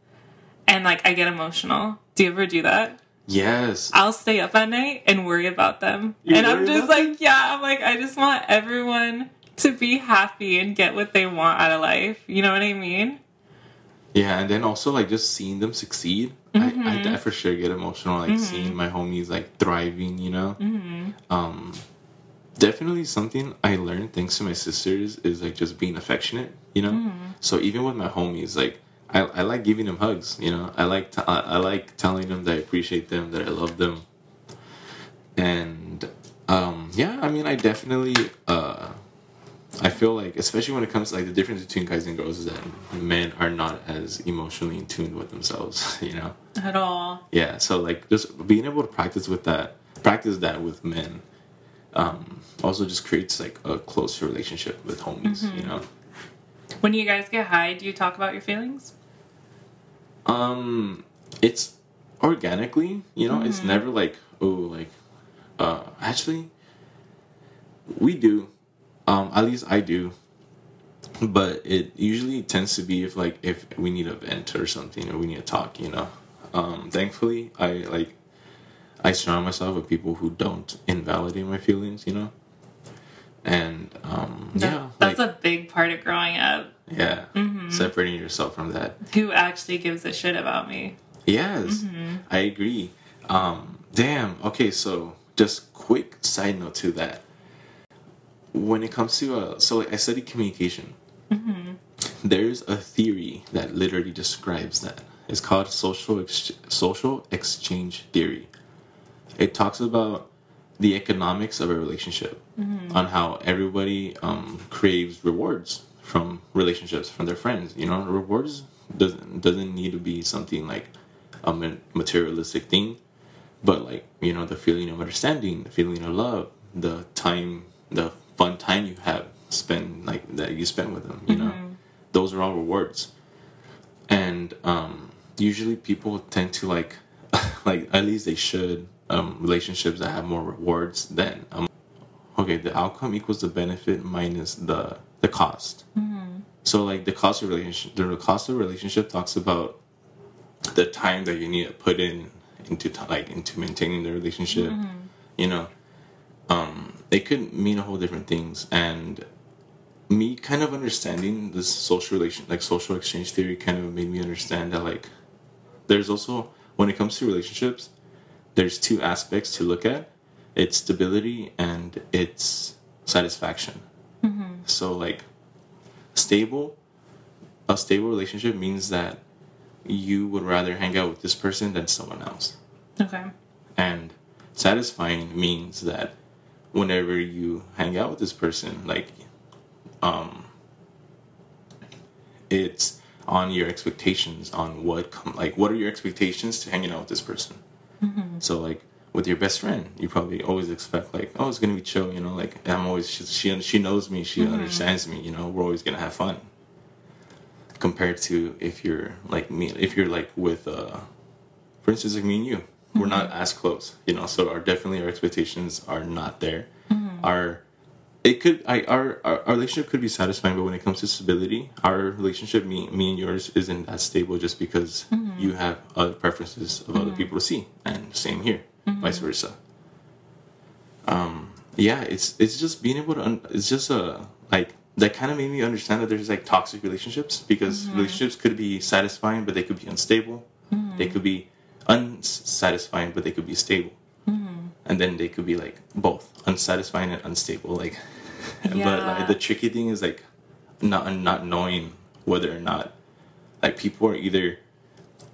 and, like, I get emotional. Do you ever do that? Yes. I'll stay up at night and worry about them. You and I'm just like, them? yeah, I'm like, I just want everyone to be happy and get what they want out of life. You know what I mean? Yeah, and then also, like, just seeing them succeed. Mm-hmm. I, I, I for sure get emotional, like, mm-hmm. seeing my homies, like, thriving, you know? Mm-hmm. Um, definitely something I learned thanks to my sisters is, like, just being affectionate, you know? Mm-hmm. So even with my homies, like, I, I like giving them hugs, you know? I like t- I, I like telling them that I appreciate them, that I love them. And, um, yeah, I mean, I definitely, uh, I feel like, especially when it comes to, like, the difference between guys and girls is that men are not as emotionally in tune with themselves, you know? At all. Yeah, so, like, just being able to practice with that, practice that with men, um, also just creates, like, a closer relationship with homies, mm-hmm. you know? When you guys get high, do you talk about your feelings? Um, it's organically, you know, mm-hmm. it's never like, oh, like, uh, actually, we do, um, at least I do, but it usually tends to be if, like, if we need a vent or something, or we need to talk, you know, um, thankfully, I, like, I surround myself with people who don't invalidate my feelings, you know? And, um, that, yeah. That's like, a big part of growing up. Yeah. Mm-hmm. Separating yourself from that. Who actually gives a shit about me? Yes. Mm-hmm. I agree. Um, damn. Okay, so just quick side note to that. When it comes to, uh, so like I study communication. Mm-hmm. There's a theory that literally describes that. It's called social ex- social exchange theory. It talks about the economics of a relationship, mm-hmm. on how everybody um, craves rewards from relationships, from their friends. You know, rewards doesn't doesn't need to be something like a materialistic thing, But, like, you know, the feeling of understanding, the feeling of love, the time, the fun time you have spent, like, that you spend with them, you mm-hmm. know, those are all rewards. And um, usually people tend to, like, like, at least they should, um, relationships that have more rewards than, um, okay, the outcome equals the benefit minus the, the cost. Mm-hmm. So, like, the cost of relationship, the cost of relationship talks about the time that you need to put in into t- like into maintaining the relationship, mm-hmm. you know, um, it could mean a whole different things. And me kind of understanding this social relation, like social exchange theory, kind of made me understand that, like, there's also, when it comes to relationships, there's two aspects to look at: it's stability and it's satisfaction. Mm-hmm. So, like, stable, a stable relationship means that you would rather hang out with this person than someone else. Okay. And satisfying means that whenever you hang out with this person, like, um, it's on your expectations, on what, com- like, what are your expectations to hanging out with this person? Mm-hmm. So, like, with your best friend, you probably always expect, like, oh, it's going to be chill, you know, like, I'm always, she, she, she knows me, she mm-hmm. understands me, you know, we're always going to have fun. Compared to if you're like me, if you're like with, uh, for instance, like me and you, mm-hmm. we're not as close, you know. So our definitely our expectations are not there. Mm-hmm. Our it could I our, our our relationship could be satisfying, but when it comes to stability, our relationship me me and yours isn't as stable just because mm-hmm. you have other preferences of mm-hmm. other people to see, and same here, mm-hmm. vice versa. Um, yeah, it's it's just being able to un- it's just a like. That kind of made me understand that there's, like, toxic relationships, because mm-hmm. relationships could be satisfying, but they could be unstable. Mm-hmm. They could be unsatisfying, but they could be stable. Mm-hmm. And then they could be, like, both unsatisfying and unstable. Like, yeah. But, like, the tricky thing is, like, not not knowing whether or not, like, people are either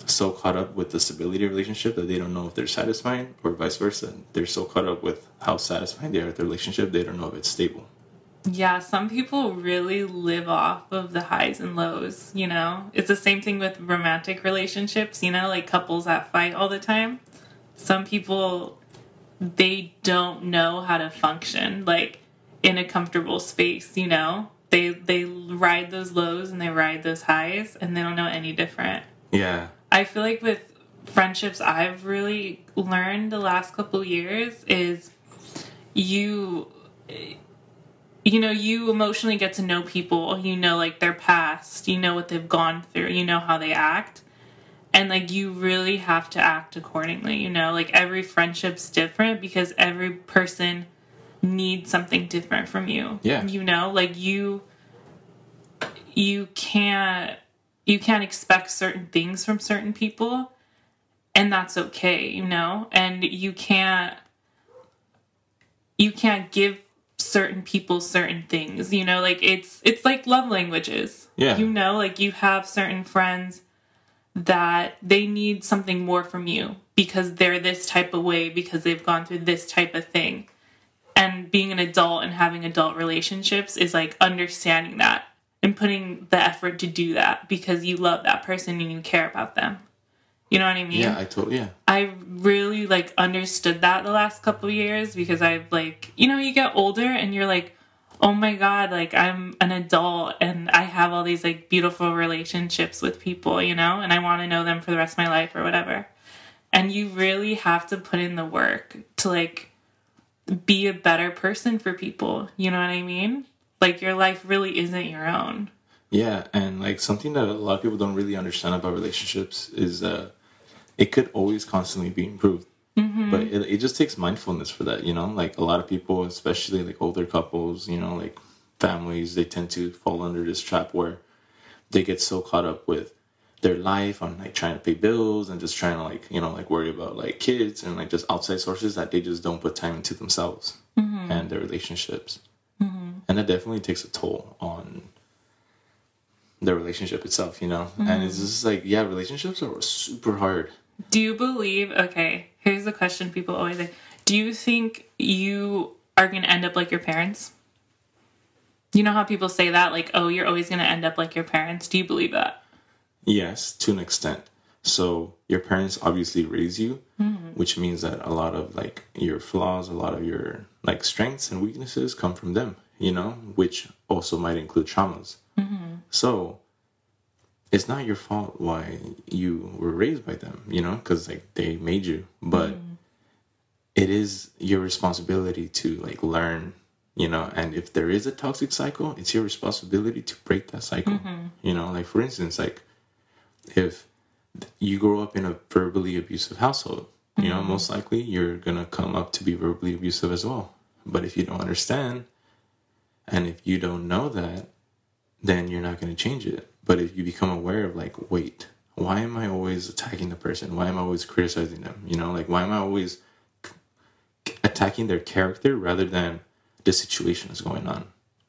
so caught up with the stability of relationship that they don't know if they're satisfying, or vice versa. They're so caught up with how satisfying they are with their relationship, they don't know if it's stable. Yeah, some people really live off of the highs and lows, you know? It's the same thing with romantic relationships, you know? Like, couples that fight all the time. Some people, they don't know how to function, like, in a comfortable space, you know? They they ride those lows and they ride those highs, and they don't know any different. Yeah. I feel like with friendships, I've really learned the last couple years is you... You know, you emotionally get to know people, you know, like, their past, you know what they've gone through, you know how they act. And, like, you really have to act accordingly, you know? Like, every friendship's different because every person needs something different from you. Yeah. You know? Like, you, you can't, you can't expect certain things from certain people, and that's okay, you know? And you can't, you can't give certain people certain things, you know? Like, it's it's like love languages. Yeah. You know, like, you have certain friends that they need something more from you because they're this type of way, because they've gone through this type of thing. And being an adult and having adult relationships is, like, understanding that and putting the effort to do that because you love that person and you care about them. You know what I mean? Yeah, I totally, yeah. I really, like, understood that the last couple of years because I've, like, you know, you get older and you're like, oh my God, like, I'm an adult and I have all these, like, beautiful relationships with people, you know, and I want to know them for the rest of my life or whatever. And you really have to put in the work to, like, be a better person for people. You know what I mean? Like, your life really isn't your own. Yeah, and, like, something that a lot of people don't really understand about relationships is uh it could always constantly be improved. Mm-hmm. But it, it just takes mindfulness for that, you know? Like, a lot of people, especially, like, older couples, you know, like, families, they tend to fall under this trap where they get so caught up with their life on, like, trying to pay bills and just trying to, like, you know, like, worry about, like, kids and, like, just outside sources that they just don't put time into themselves mm-hmm. and their relationships. Mm-hmm. And that definitely takes a toll on the relationship itself, you know? Mm-hmm. And it's just, like, yeah, relationships are super hard. Do you believe, okay, here's the question people always say. Do you think you are going to end up like your parents? You know how people say that? Like, oh, you're always going to end up like your parents. Do you believe that? Yes, to an extent. So your parents obviously raise you, mm-hmm. which means that a lot of like your flaws, a lot of your like strengths and weaknesses come from them, you know, which also might include traumas. Mm-hmm. So it's not your fault why you were raised by them, you know, because like they made you, but mm-hmm. it is your responsibility to like learn, you know, and if there is a toxic cycle, it's your responsibility to break that cycle, mm-hmm. you know, like for instance, like if you grow up in a verbally abusive household, you know, mm-hmm. most likely you're going to come up to be verbally abusive as well. But if you don't understand and if you don't know that, then you're not going to change it. But if you become aware of like, wait, why am I always attacking the person? Why am I always criticizing them? You know, like, why am I always attacking their character rather than the situation that's going on?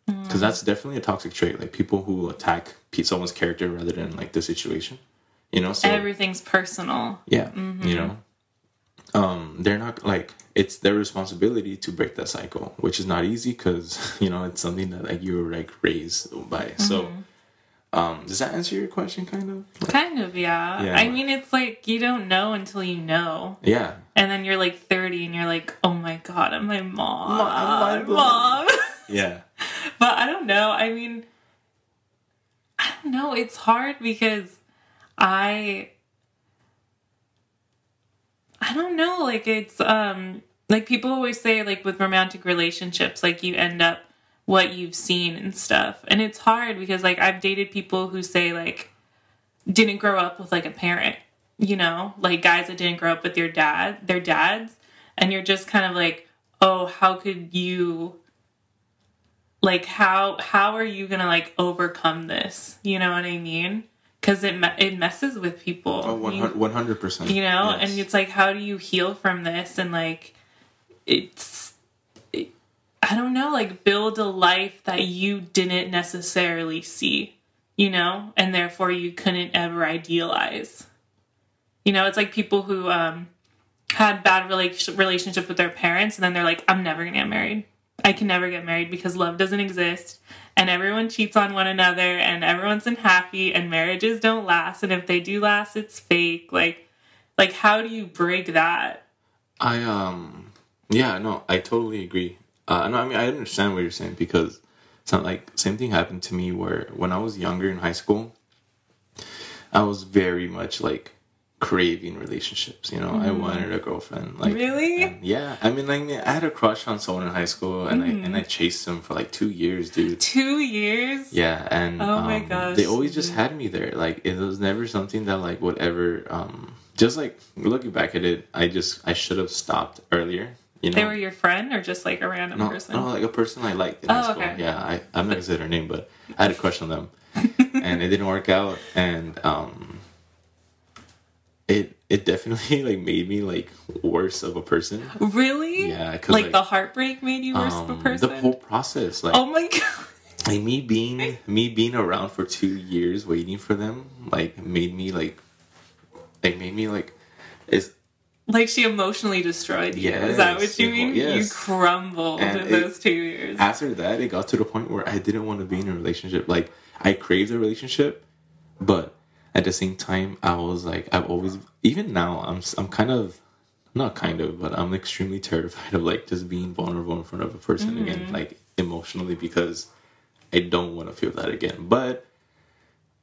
Because mm-hmm. that's definitely a toxic trait. Like people who attack someone's character rather than like the situation, you know, so everything's personal. Yeah. Mm-hmm. You know, um, they're not like, it's their responsibility to break that cycle, which is not easy because, you know, it's something that like you were like raised by. Mm-hmm. So, um, does that answer your question? Kind of, like, kind of. Yeah. yeah. I mean, it's like, you don't know until you know. Yeah. And then you're like thirty and you're like, oh my God, I'm my mom. Mom. mom. Yeah. But I don't know. I mean, I don't know. It's hard because I, I don't know. Like it's, um, like people always say like with romantic relationships, like you end up what you've seen and stuff. And it's hard because like I've dated people who say like, didn't grow up with like a parent, you know, like guys that didn't grow up with your dad, their dads. And you're just kind of like, oh, how could you, like, how, how are you going to like overcome this? You know what I mean? Cause it, me- it messes with people. Oh, one hundred percent. You, you know? Yes. And it's like, how do you heal from this? And like, it's, it, I don't know, like build a life that you didn't necessarily see, you know? And therefore you couldn't ever idealize. You know, it's like people who um, had bad rela- relationship with their parents and then they're like, I'm never going to get married. I can never get married because love doesn't exist and everyone cheats on one another and everyone's unhappy and marriages don't last. And if they do last, it's fake. Like, like how do you break that? I, um, yeah, no, I totally agree. Uh, no, I mean, I understand what you're saying because it's not like same thing happened to me where when I was younger in high school, I was very much like, craving relationships, you know. Mm. I wanted a girlfriend. Like, really? Yeah. I mean, like, I had a crush on someone in high school, and mm. I and I chased them for like two years, dude. Two years? Yeah, and oh my um, gosh, they always just had me there. Like, it was never something that like whatever. Um, just like looking back at it, I just I should have stopped earlier. You know, they were your friend or just like a random no, person? No, like a person I liked in oh, high school. Okay. Yeah, I I'm not gonna say her name, but I had a crush on them, and it didn't work out, and um. It it definitely, like, made me, like, worse of a person. Really? Yeah. Cause, like, like, the heartbreak made you worse um, of a person? The whole process. Like, oh, my God. Like, me being, me being around for two years waiting for them, like, made me, like, like, made me, like, it's... Like, she emotionally destroyed you. Yes, is that what you mean? Yes. You crumbled and in it, those two years. After that, it got to the point where I didn't want to be in a relationship. Like, I craved a relationship, but... At the same time, I was like, I've always, even now, I'm I'm kind of, not kind of, but I'm extremely terrified of like just being vulnerable in front of a person mm-hmm. again, like emotionally, because I don't want to feel that again. But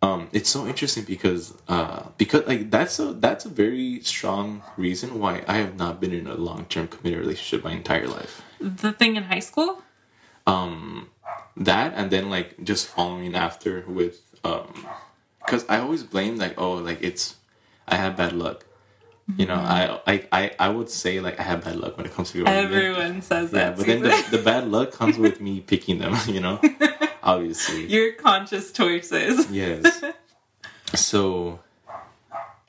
um, it's so interesting because uh, because like that's a that's a very strong reason why I have not been in a long term committed relationship my entire life. The thing in high school? Um, that and then like just following after with. Um, Because I always blame, like, oh, like, it's, I have bad luck. You know, I I, I, I would say, like, I have bad luck when it comes to... Everyone women. Says yeah, that. But then the, the bad luck comes with me picking them, you know? Obviously. Your conscious choices. Yes. So,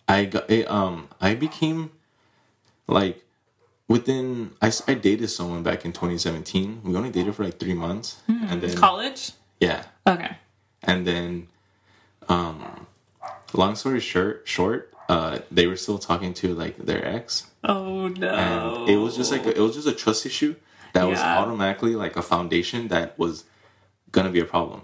I got, it, um, I became, like, within, I, I dated someone back in twenty seventeen. We only dated for, like, three months. Mm-hmm. And then... College? Yeah. Okay. And then... Um, long story short, short, uh, they were still talking to like their ex. Oh no! And it was just like a, it was just a trust issue that yeah. was automatically like a foundation that was gonna be a problem.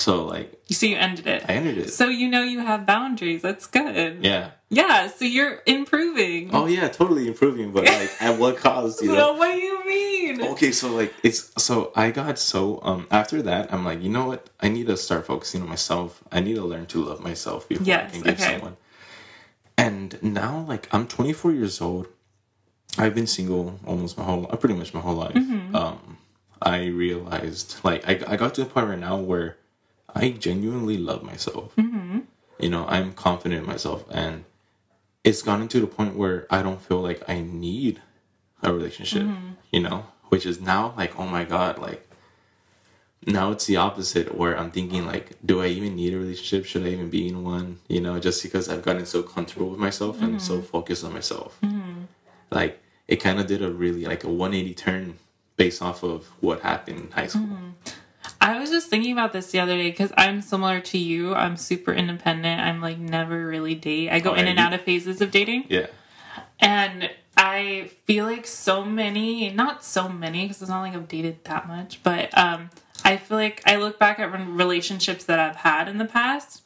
So, like... So you ended it. I ended it. So you know you have boundaries. That's good. Yeah. Yeah, so you're improving. Oh, yeah, totally improving, but, like, at what cost, you know? So what do you mean? Okay, so, like, it's... So I got so... um After that, I'm like, you know what? I need to start focusing on myself. I need to learn to love myself before yes, I can give okay. someone. And now, like, I'm twenty-four years old. I've been single almost my whole... Pretty much my whole life. Mm-hmm. Um, I realized... Like, I, I got to a point right now where... I genuinely love myself. Mm-hmm. You know, I'm confident in myself. And it's gotten to the point where I don't feel like I need a relationship, mm-hmm. you know? Which is now like, oh my God, like, now it's the opposite where I'm thinking like, do I even need a relationship? Should I even be in one? You know, just because I've gotten so comfortable with myself mm-hmm. and so focused on myself. Mm-hmm. Like, it kind of did a really, like a one eighty turn based off of what happened in high school. Mm-hmm. I was just thinking about this the other day because I'm similar to you. I'm super independent. I'm like never really date. I go oh, in and out of phases of dating. Yeah. And I feel like so many, not so many because it's not like I've dated that much, but um, I feel like I look back at relationships that I've had in the past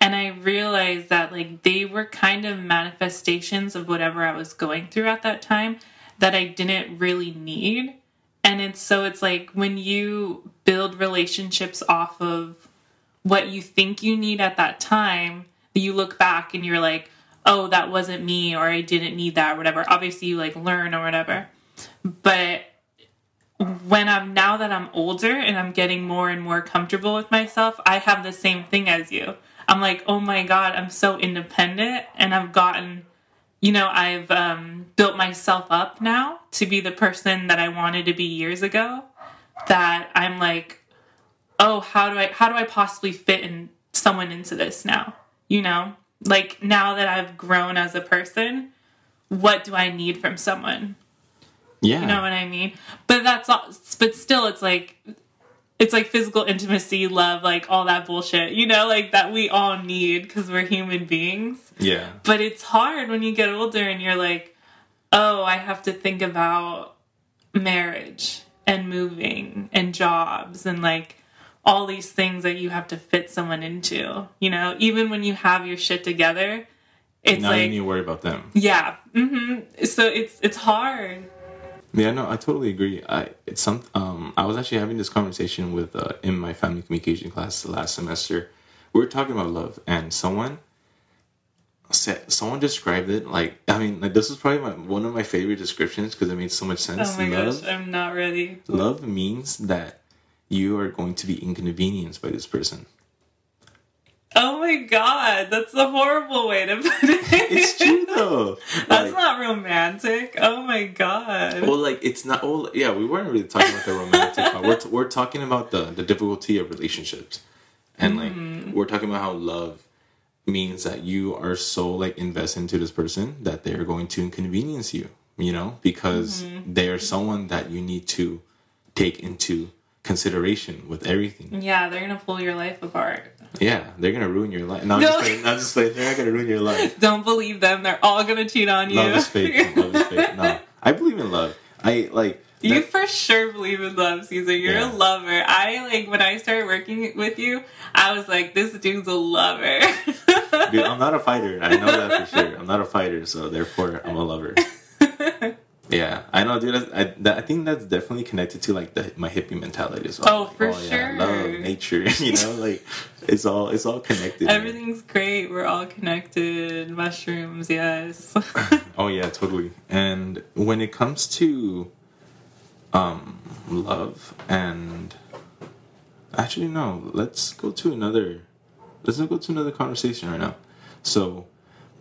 and I realize that like they were kind of manifestations of whatever I was going through at that time that I didn't really need. And it's so it's like when you build relationships off of what you think you need at that time, you look back and you're like, oh, that wasn't me or I didn't need that or whatever. Obviously, you like learn or whatever. But when I'm now that I'm older and I'm getting more and more comfortable with myself, I have the same thing as you. I'm like, oh, my God, I'm so independent and I've gotten... You know, I've um, built myself up now to be the person that I wanted to be years ago. That I'm like, oh, how do I how do I possibly fit in someone into this now? You know, like now that I've grown as a person, what do I need from someone? Yeah, you know what I mean. But that's all, but still, it's like it's like physical intimacy, love, like all that bullshit. You know, like that we all need because we're human beings. Yeah. But it's hard when you get older and you're like, oh, I have to think about marriage and moving and jobs and like all these things that you have to fit someone into, you know, even when you have your shit together, it's now like, you need to worry about them. Yeah. Mm-hmm. So it's, it's hard. Yeah, no, I totally agree. I, it's some, um, I was actually having this conversation with, uh, in my family communication class last semester, we were talking about love and someone Someone described it like I mean like this is probably my, one of my favorite descriptions because it made so much sense. Oh my love, gosh, I'm not ready. Love means that you are going to be inconvenienced by this person. Oh my God, that's a horrible way to put it. It's true though. That's like, not romantic. Oh my God. Well, like it's not. Well, yeah, we weren't really talking about the romantic part. We're t- we're talking about the the difficulty of relationships, and like mm. we're talking about how love means that you are so like invested into this person that they're going to inconvenience you, you know, because mm-hmm. they are someone that you need to take into consideration with everything. Yeah, they're gonna pull your life apart. Yeah, they're gonna ruin your life. No, I'm no. just I'm just like, they're not gonna ruin your life. Don't believe them. They're all gonna cheat on you. Love is fake. Love is fake. No, I believe in love. I like. That... You for sure believe in love, Cesar. You're yeah. a lover. I, like, when I started working with you, I was like, this dude's a lover. Dude, I'm not a fighter. I know that for sure. I'm not a fighter, so therefore, I'm a lover. Yeah. I know, dude. That's, I, that, I think that's definitely connected to, like, the, my hippie mentality as well. Oh, like, for oh, sure. Yeah, love, nature, you know? Like, it's all it's all connected. Everything's man. Great. We're all connected. Mushrooms, yes. Oh, yeah, totally. And when it comes to... Um, love and actually no. Let's go to another. Let's not go to another conversation right now. So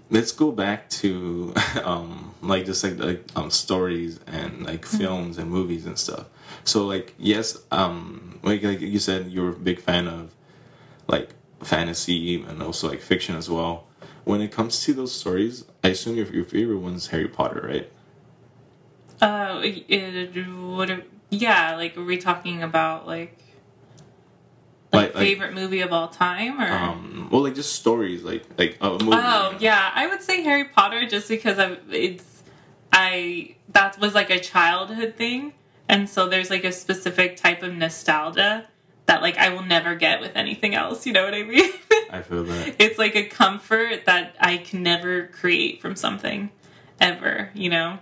let's go back to um, like just like like um stories and like films and movies and stuff. So like yes, um, like like you said, you're a big fan of like fantasy and also like fiction as well. When it comes to those stories, I assume your your favorite one's Harry Potter, right? Uh, it, what are, yeah, like, are we talking about, like, like, like favorite like, movie of all time, or? Um, well, like, just stories, like, like, a movie. Oh, you know? Yeah, I would say Harry Potter, just because I've, it's, I, that was, like, a childhood thing, and so there's, like, a specific type of nostalgia that, like, I will never get with anything else. You know what I mean? I feel that. It's like a comfort that I can never create from something ever, you know?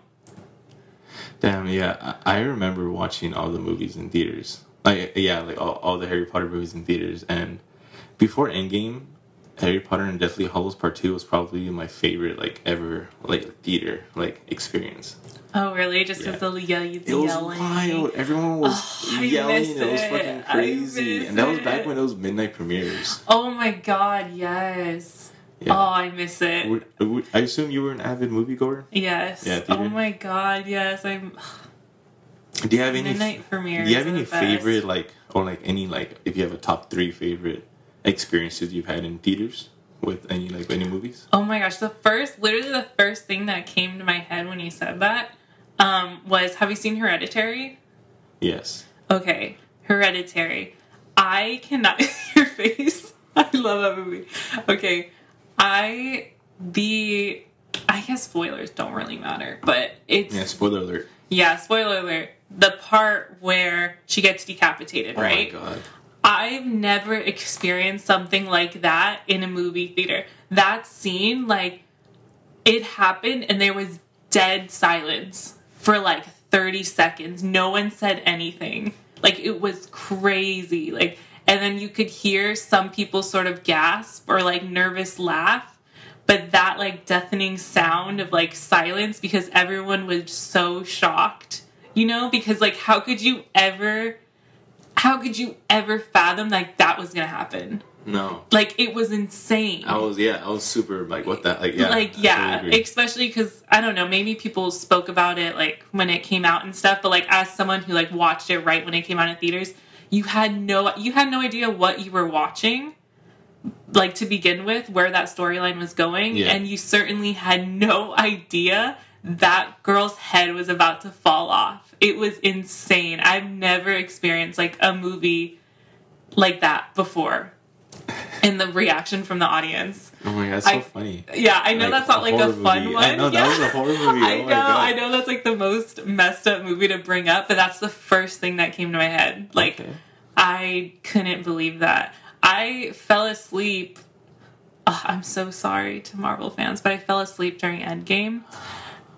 Damn, yeah. I remember watching all the movies in theaters. Like, yeah, like all, all the Harry Potter movies in theaters. And before Endgame, Harry Potter and Deathly Hallows Part Two was probably my favorite, like, ever, like, theater, like, experience. Oh, really? Just because yeah. the, yeah, the it yelling. It was wild. Everyone was oh, yelling. It. it was fucking crazy. And that was back when it was midnight premieres. Oh, my God. Yes. Yeah. Oh, I miss it. Would, would, I assume you were an avid moviegoer? Yes. Yeah, oh, my God. Yes. I'm... Do you have any midnight premieres? Do you have any favorite, best. like, or, like, any, like, if you have a top three favorite experiences you've had in theaters? With any, like, any movies? Oh, my gosh. The first, literally the first thing that came to my head when you said that... Um, was, have you seen Hereditary? Yes. Okay, Hereditary. I cannot, your face. I love that movie. Okay, I, the, I guess spoilers don't really matter, but it's... Yeah, spoiler alert. Yeah, spoiler alert. The part where she gets decapitated, oh right? Oh, my God. I've never experienced something like that in a movie theater. That scene, like, it happened and there was dead silence. For like thirty seconds, no one said anything. Like, it was crazy. Like, and then you could hear some people sort of gasp or like nervous laugh, but that like deafening sound of like silence because everyone was so shocked, you know, because like how could you ever, how could you ever fathom like that was gonna happen? No. Like, it was insane. I was, yeah, I was super, like, what the, like, yeah. Like, yeah, totally especially because, I don't know, maybe people spoke about it, like, when it came out and stuff, but, like, as someone who, like, watched it right when it came out in theaters, you had no, you had no idea what you were watching, like, to begin with, where that storyline was going, yeah. And you certainly had no idea that girl's head was about to fall off. It was insane. I've never experienced, like, a movie like that before. And the reaction from the audience. Oh my God, that's so I, funny. Yeah, I know like, that's not like a fun movie. one. I know, that yeah. was a horror movie. I oh know, I know that's like the most messed up movie to bring up, but that's the first thing that came to my head. Like, okay. I couldn't believe that. I fell asleep. Oh, I'm so sorry to Marvel fans, but I fell asleep during Endgame.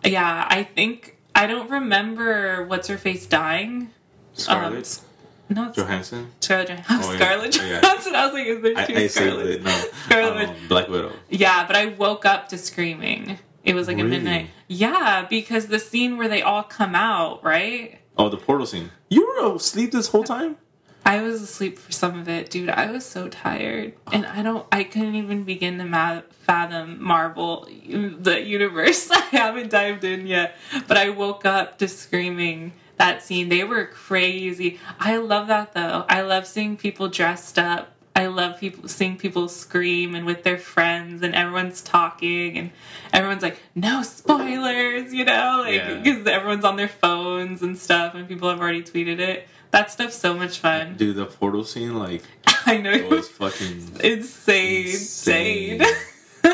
Yeah, I think, I don't remember What's-Her-Face dying. Scarlett. Um, No, Johansson? Scarlett Johansson. Oh, Scarlett yeah. Johansson. I was like, is there two I, I Scarlett? No. Scarlett. Um, Black Widow. Yeah, but I woke up to screaming. It was like really? a midnight. Yeah, because the scene where they all come out, right? Oh, the portal scene. You were asleep this whole time? I was asleep for some of it, dude. I was so tired. Oh. And I don't, I couldn't even begin to ma- fathom Marvel, the universe. I haven't dived in yet. But I woke up to screaming. That scene, they were crazy. I love that though. I love seeing people dressed up. I love people seeing people scream and with their friends and everyone's talking and everyone's like, no spoilers, you know, like because yeah. everyone's on their phones and stuff and people have already tweeted it. That stuff's so much fun. Dude, the portal scene, like, I know it was fucking insane, insane.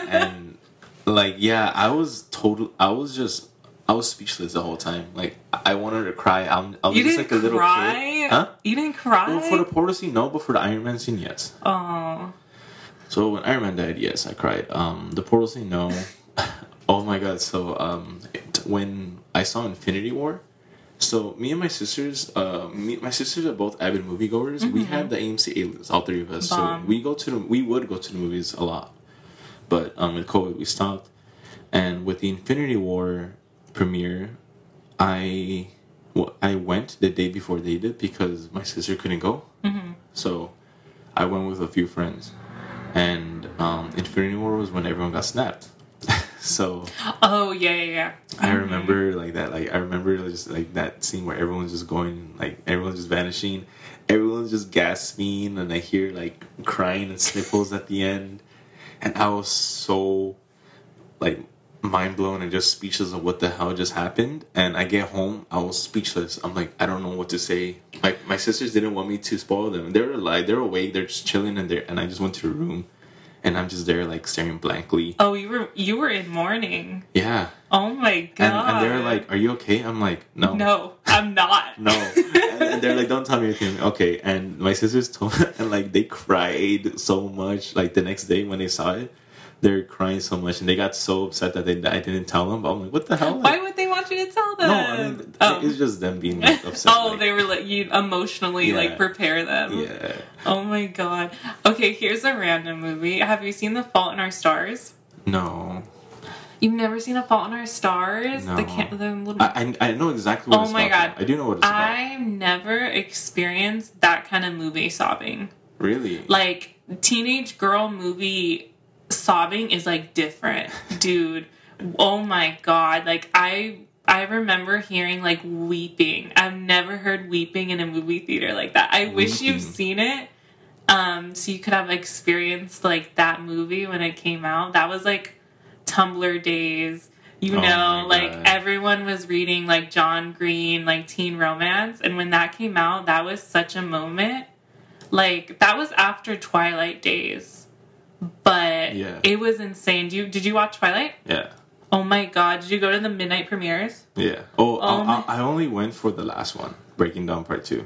And like, yeah, I was total. I was just. I was speechless the whole time. Like, I wanted to cry. I'm, I was you just didn't like a little cry? kid. Huh? You didn't cry? Well, for the portal scene, no. But for the Iron Man scene, yes. Oh. So when Iron Man died, yes, I cried. Um, the portal scene, no. Oh my God. So um, it, when I saw Infinity War, so me and my sisters, uh, me my sisters are both avid moviegoers. Mm-hmm. We have the A M C A-list, all three of us. Bomb. So we go to the, we would go to the movies a lot, but um, with COVID we stopped, and with the Infinity War premiere, I well, I went the day before they did because my sister couldn't go. Mm-hmm. So I went with a few friends, and um, Infinity War was when everyone got snapped. So oh yeah yeah yeah. I mm-hmm. remember like that. Like I remember just like that scene where everyone's just going, like everyone's just vanishing, everyone's just gasping, and I hear like crying and sniffles at the end, and I was so like. mind blown and just speechless of what the hell just happened. And I get home, I was speechless. I'm like, I don't know what to say. My my sisters didn't want me to spoil them. They were alive, they're awake, they're just chilling in there. And I just went to the room and I'm just there like staring blankly. Oh, you were you were in mourning. Yeah. Oh my god. And, and they're like, "Are you okay?" I'm like, "No, no, I'm not." No. And, and they're like, "Don't tell me anything." Okay. And my sisters told, and like they cried so much. Like the next day when they saw it, they're crying so much, and they got so upset that they I didn't tell them. But I'm like, "What the hell?" Like, why would they want you to tell them? No, I mean, oh. It's just them being like, upset. Oh, like, they were like you emotionally yeah. like prepare them. Yeah. Oh my god. Okay, here's a random movie. Have you seen The Fault in Our Stars? No. You've never seen A Fault in Our Stars? No. The can- the little- I, I I know exactly what oh it's about. Oh my god. I do know what it's about. I've never experienced that kind of movie sobbing. Really? Like, teenage girl movie sobbing is like different. Dude. Oh my god. Like, I... I remember hearing, like, weeping. I've never heard weeping in a movie theater like that. I wish you've seen it, um, so you could have experienced, like, that movie when it came out. That was, like, Tumblr days. You oh know, like, everyone was reading, like, John Green, like, teen romance. And when that came out, that was such a moment. Like, that was after Twilight days. But yeah. It was insane. Do you, did you watch Twilight? Yeah. Oh my god, did you go to the midnight premieres? Yeah. Oh, oh I, I, I only went for the last one, Breaking Down Part two.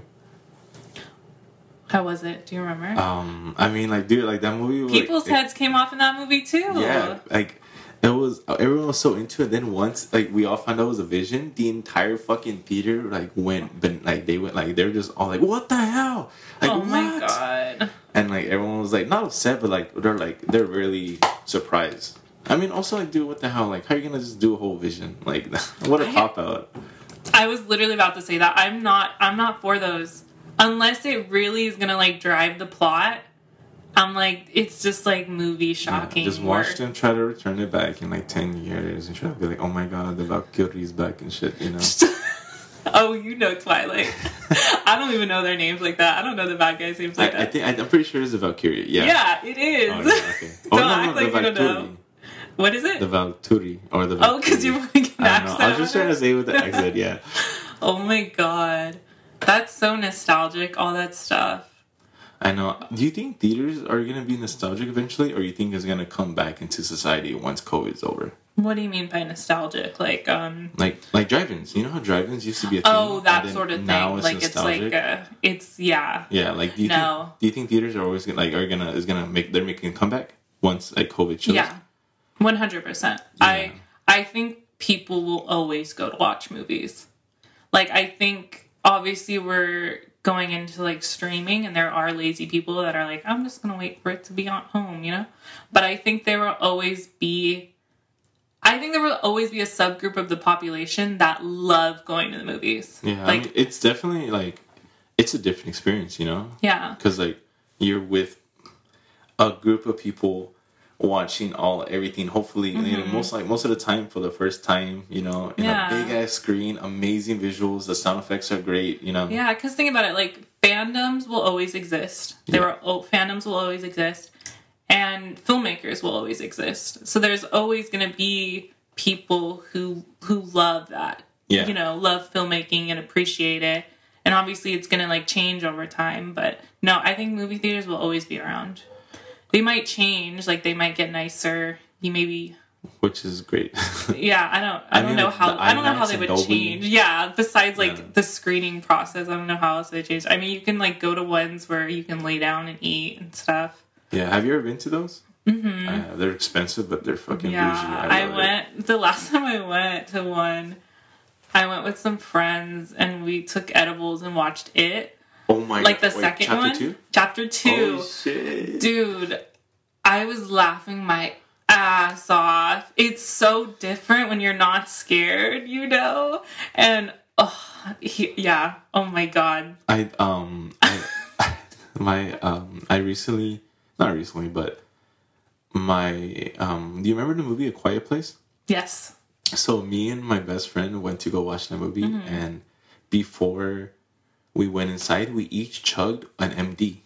How was it? Do you remember? Um, I mean, like, dude, like, that movie was... People's like, heads it, came off in that movie, too. Yeah, like, it was... Everyone was so into it. Then once, like, we all found out it was a vision, the entire fucking theater, like, went... But, like, they went, like, they were just all like, what the hell? Like, oh my what? god. And, like, everyone was, like, not upset, but, like, they're, like, they're really surprised. I mean, also, like, dude, what the hell? Like, how are you going to just do a whole vision? Like, what a pop-out. I was literally about to say that. I'm not I'm not for those. Unless it really is going to, like, drive the plot. I'm like, it's just, like, movie shocking. Yeah, just watch them try to return it back in, like, ten years and try to be like, oh, my God, the Valkyrie's back and shit, you know? Oh, you know Twilight. I don't even know their names like that. I don't know the bad guys' names like I, that. I think, I'm pretty sure it's the Valkyrie, yeah. Yeah, it is. Oh, yeah, okay. Oh, don't no, act no, like you don't know. What is it? The Valkyrie or the Valkyrie. Oh, because you want to get an accent. I, I was just trying to say with the accent, yeah. Oh my god. That's so nostalgic, all that stuff. I know. Do you think theaters are going to be nostalgic eventually, or you think it's going to come back into society once COVID's over? What do you mean by nostalgic? Like, um... Like, like drive-ins. You know how drive-ins used to be a thing? Oh, that sort of thing. Now it's like, nostalgic? It's like, a, it's, yeah. Yeah, like, do you, no. think, do you think theaters are always going to, like, are going to, is going to make, they're making a comeback once, like, COVID chills? Yeah. one hundred percent. Yeah. I I think people will always go to watch movies. Like, I think, obviously, we're going into, like, streaming, and there are lazy people that are like, I'm just going to wait for it to be on home, you know? But I think there will always be... I think there will always be a subgroup of the population that love going to the movies. Yeah, like, I mean, it's definitely, like... It's a different experience, you know? Yeah. Because, like, you're with a group of people... watching all everything hopefully mm-hmm. you know, most like most of the time for the first time, you know, in yeah. a big ass screen, amazing visuals, the sound effects are great, you know. Yeah, because think about it, like, fandoms will always exist. There yeah. are oh, fandoms will always exist, and filmmakers will always exist. So there's always going to be people who who love that, yeah. you know, love filmmaking and appreciate it. And obviously, it's going to like change over time. But no, I think movie theaters will always be around. They might change, like, they might get nicer, you maybe... Which is great. yeah, I don't I, I don't mean, know like, how I don't know how they would change. Yeah, besides, like, yeah. the screening process, I don't know how else they change. I mean, you can, like, go to ones where you can lay down and eat and stuff. Yeah, have you ever been to those? Mm-hmm. Uh, they're expensive, but they're fucking yeah, bougie. I, I went... It. The last time I went to one, I went with some friends, and we took edibles and watched It. Oh my god. Like the Wait, second chapter one? Two? Chapter two. Oh shit. Dude, I was laughing my ass off. It's so different when you're not scared, you know? And oh, he, yeah. Oh my god. I um I, my um I recently not recently, but my um do you remember the movie A Quiet Place? Yes. So me and my best friend went to go watch that movie mm-hmm. and before we went inside, we each chugged an M D.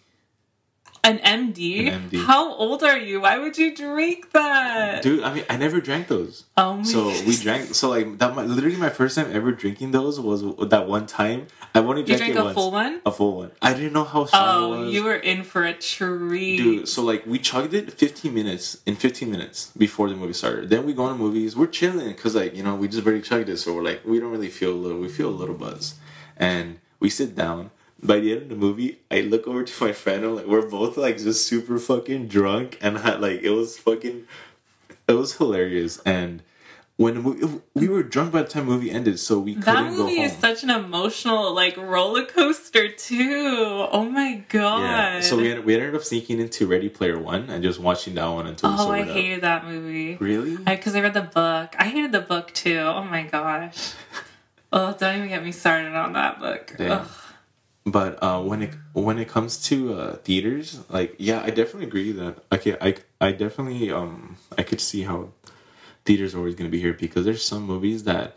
An M D? An M D. How old are you? Why would you drink that? Dude, I mean, I never drank those. Oh my So goodness. we drank, so like, that. My, literally my first time ever drinking those was that one time. I only drank, drank it a once. full one? A full one. I didn't know how strong oh, it was. You were in for a treat. Dude, so like, we chugged it fifteen minutes, in fifteen minutes before the movie started. Then we go to movies, we're chilling, because like, you know, we just barely chugged it, so we're like, we don't really feel a little, we feel a little buzz. And we sit down. By the end of the movie, I look over to my friend. I'm like, we're both like just super fucking drunk, and I, like it was fucking, it was hilarious. And when the movie, we were drunk by the time the movie ended, so we that couldn't go home. That movie is such an emotional like roller coaster too. Oh my god! Yeah. So we ended, we ended up sneaking into Ready Player One and just watching that one until. Oh, we I hated up. that movie. Really? Because I, I read the book. I hated the book too. Oh my gosh. Oh, don't even get me started on that book. Damn. Ugh. But uh, when it when it comes to uh, theaters, like yeah, I definitely agree that okay, I I definitely um I could see how theaters are always gonna be here because there's some movies that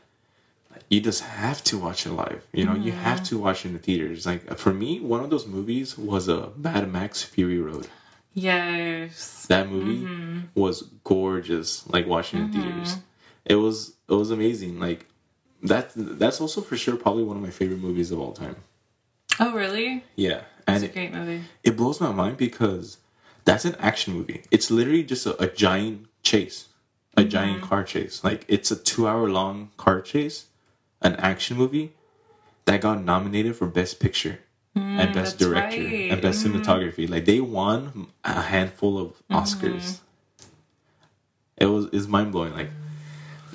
you just have to watch it live. You know, mm-hmm. you have to watch in the theaters. Like for me, one of those movies was a uh, Mad Max Fury Road. Yes, that movie mm-hmm. was gorgeous. Like watching mm-hmm. in theaters, it was it was amazing. Like that that's also for sure probably one of my favorite movies of all time. Oh, really? Yeah. It's a great movie. It blows my mind because that's an action movie. It's literally just a, a giant chase. A mm-hmm. giant car chase. Like, it's a two-hour-long car chase, an action movie, that got nominated for Best Picture mm, and Best Director right. and Best mm-hmm. Cinematography. Like, they won a handful of Oscars. Mm-hmm. It was it's mind-blowing. Like,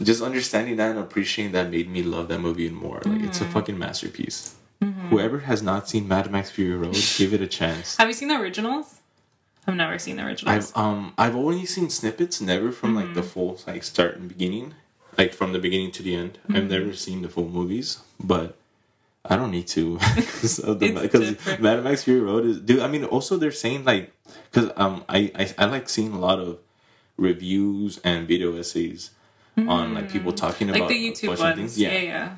just understanding that and appreciating that made me love that movie more. Like, mm-hmm. it's a fucking masterpiece. Mm-hmm. Whoever has not seen Mad Max Fury Road, give it a chance. Have you seen the originals? I've never seen the originals. I've um I've only seen snippets, never from mm-hmm. like the full like start and beginning, like from the beginning to the end. Mm-hmm. I've never seen the full movies, but I don't need to because Mad Max Fury Road is dude. I mean, also they're saying like because um I, I I like seeing a lot of reviews and video essays mm-hmm. on like people talking like about the YouTube ones. Things. Yeah, yeah. yeah.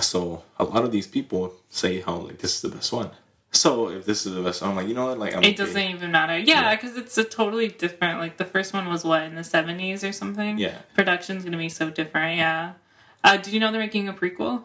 So a lot of these people say how like this is the best one. So if this is the best, I'm like you know what, like I'm it okay. doesn't even matter. Yeah, because yeah. it's a totally different. Like the first one was what in the seventies or something. Yeah, production's gonna be so different. Yeah. Uh, did you know they're making a prequel?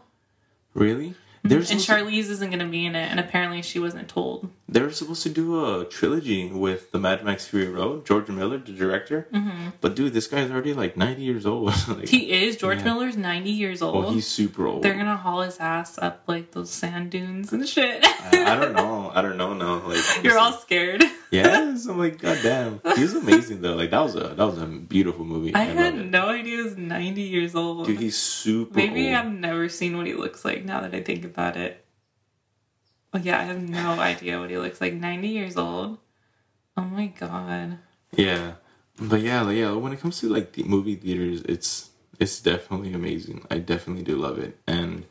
Really? There's and Charlize to... isn't gonna be in it, and apparently she wasn't told. They were supposed to do a trilogy with the Mad Max Fury Road. George Miller, the director. Mm-hmm. But dude, this guy's already like ninety years old. like, he is. George yeah. Miller's ninety years old. Oh, he's super old. They're gonna haul his ass up like those sand dunes and shit. I, I don't know. I don't know. No, like you're all like, scared. Yes, I'm like, goddamn. He was amazing though. Like that was a that was a beautiful movie. I, I had no idea he was ninety years old. Dude, he's super. Maybe old. I've never seen what he looks like now that I think about it. Well, yeah, I have no idea what he looks like. ninety years old. Oh my god. Yeah, but yeah, like, yeah. When it comes to like the movie theaters, it's it's definitely amazing. I definitely do love it. And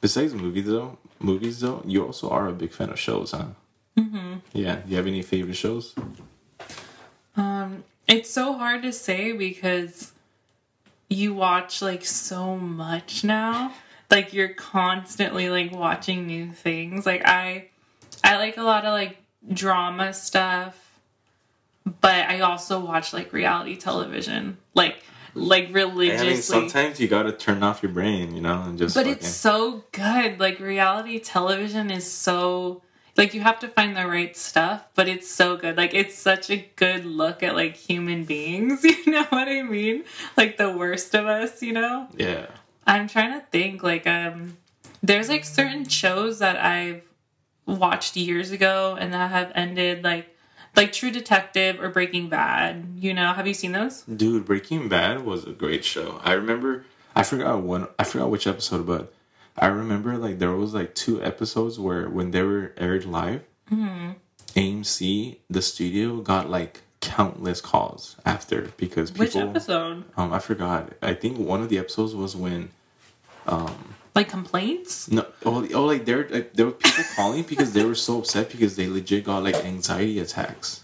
besides movies though, movies though, you also are a big fan of shows, huh? Mm-hmm. Yeah. Do you have any favorite shows? Um, it's so hard to say because you watch like so much now. Like you're constantly like watching new things. Like I I like a lot of like drama stuff, but I also watch like reality television. Like like religiously. I mean, sometimes you gotta turn off your brain, you know, and just But fucking... it's so good. Like reality television is so like you have to find the right stuff, but it's so good. Like it's such a good look at like human beings, you know what I mean? Like the worst of us, you know? Yeah. I'm trying to think, like, um, there's, like, certain shows that I've watched years ago and that have ended, like, like True Detective or Breaking Bad, you know? Have you seen those? Dude, Breaking Bad was a great show. I remember, I forgot one, I forgot which episode, but I remember, like, there was, like, two episodes where when they were aired live, mm-hmm. A M C, the studio, got, like, countless calls after because people... Which episode? Um, I forgot. I think one of the episodes was when... Um, like complaints? No, oh, oh like there, like, there were people calling because they were so upset because they legit got like anxiety attacks.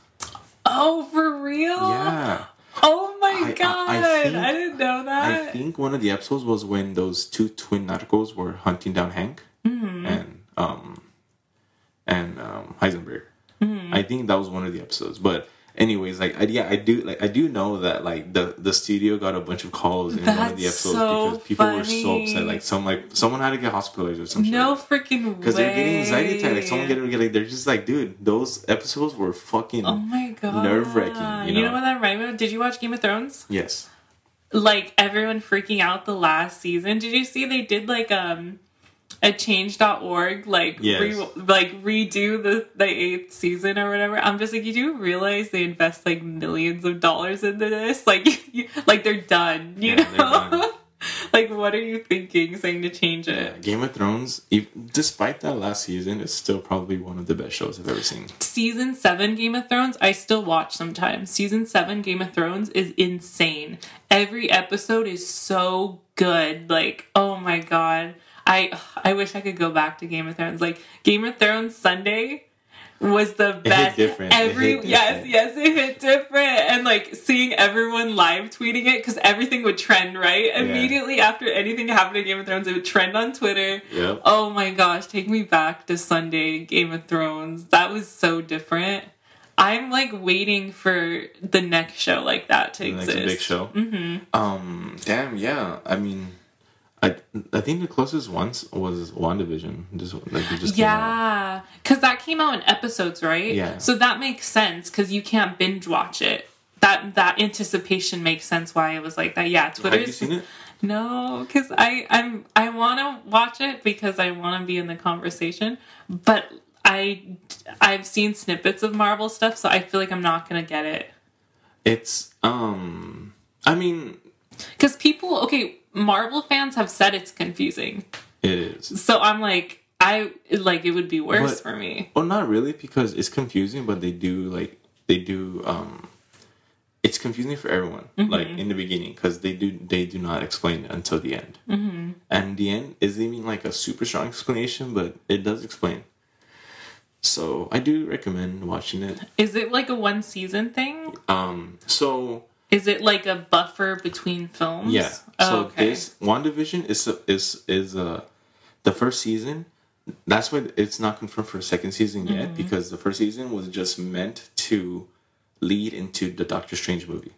Oh, for real? Yeah. Oh my I, god! I, I, think, I didn't know that. I think one of the episodes was when those two twin narcos were hunting down Hank mm-hmm. and um and um Heisenberg. Mm-hmm. I think that was one of the episodes. But anyways, like, I, yeah, I do, like, I do know that, like, the, the studio got a bunch of calls in That's one of the episodes so because people funny. were so upset. Like, some, like, someone had to get hospitalized or something. No shit. freaking way. Because they're getting anxiety attack. Like, someone getting, like, they're just like, dude, those episodes were fucking oh my God. nerve-wracking. You know? You know what that reminded me of? Did you watch Game of Thrones? Yes. Like, everyone freaking out the last season. Did you see they did, like, um... a change dot org like yes. re- like redo the the eighth season or whatever. I'm just like, you do realize they invest like millions of dollars into this, like you, like they're done, you yeah, know done. Like, what are you thinking saying to change it? Yeah, Game of Thrones, even, despite that last season, is still probably one of the best shows I've ever seen. Season seven Game of Thrones, I still watch sometimes. Season seven Game of Thrones is insane. Every episode is so good. Like, oh my God, I I wish I could go back to Game of Thrones. Like, Game of Thrones Sunday was the best. It hit different. Every it hit different. yes, yes, it hit different. And like seeing everyone live tweeting it, because everything would trend, right? Yeah. Immediately after anything happened to Game of Thrones, it would trend on Twitter. Yep. Oh my gosh, take me back to Sunday Game of Thrones. That was so different. I'm like waiting for the next show like that to the exist. Next big show. Mm-hmm. Um. Damn. Yeah. I mean. I, I think the closest once was WandaVision. Just, like, it just yeah, because that came out in episodes, right? Yeah. So that makes sense because you can't binge watch it. That that anticipation makes sense why it was like that. Yeah, Twitter. Have you seen it? No, because I I'm I want to watch it because I want to be in the conversation. But I I've seen snippets of Marvel stuff, so I feel like I'm not gonna get it. It's um, I mean, because people okay. Marvel fans have said it's confusing. It is. So I'm like, I like it would be worse but, for me. Well, not really, because it's confusing, but they do like they do. Um, it's confusing for everyone, mm-hmm. like in the beginning, because they do they do not explain it until the end, mm-hmm. and the end isn't even like a super strong explanation, but it does explain. So I do recommend watching it. Is it like a one season thing? Um. So. Is it like a buffer between films? Yeah. Oh, so okay. This WandaVision is a, is is uh the first season. That's why it's not confirmed for a second season yet, mm-hmm. because the first season was just meant to lead into the Doctor Strange movie.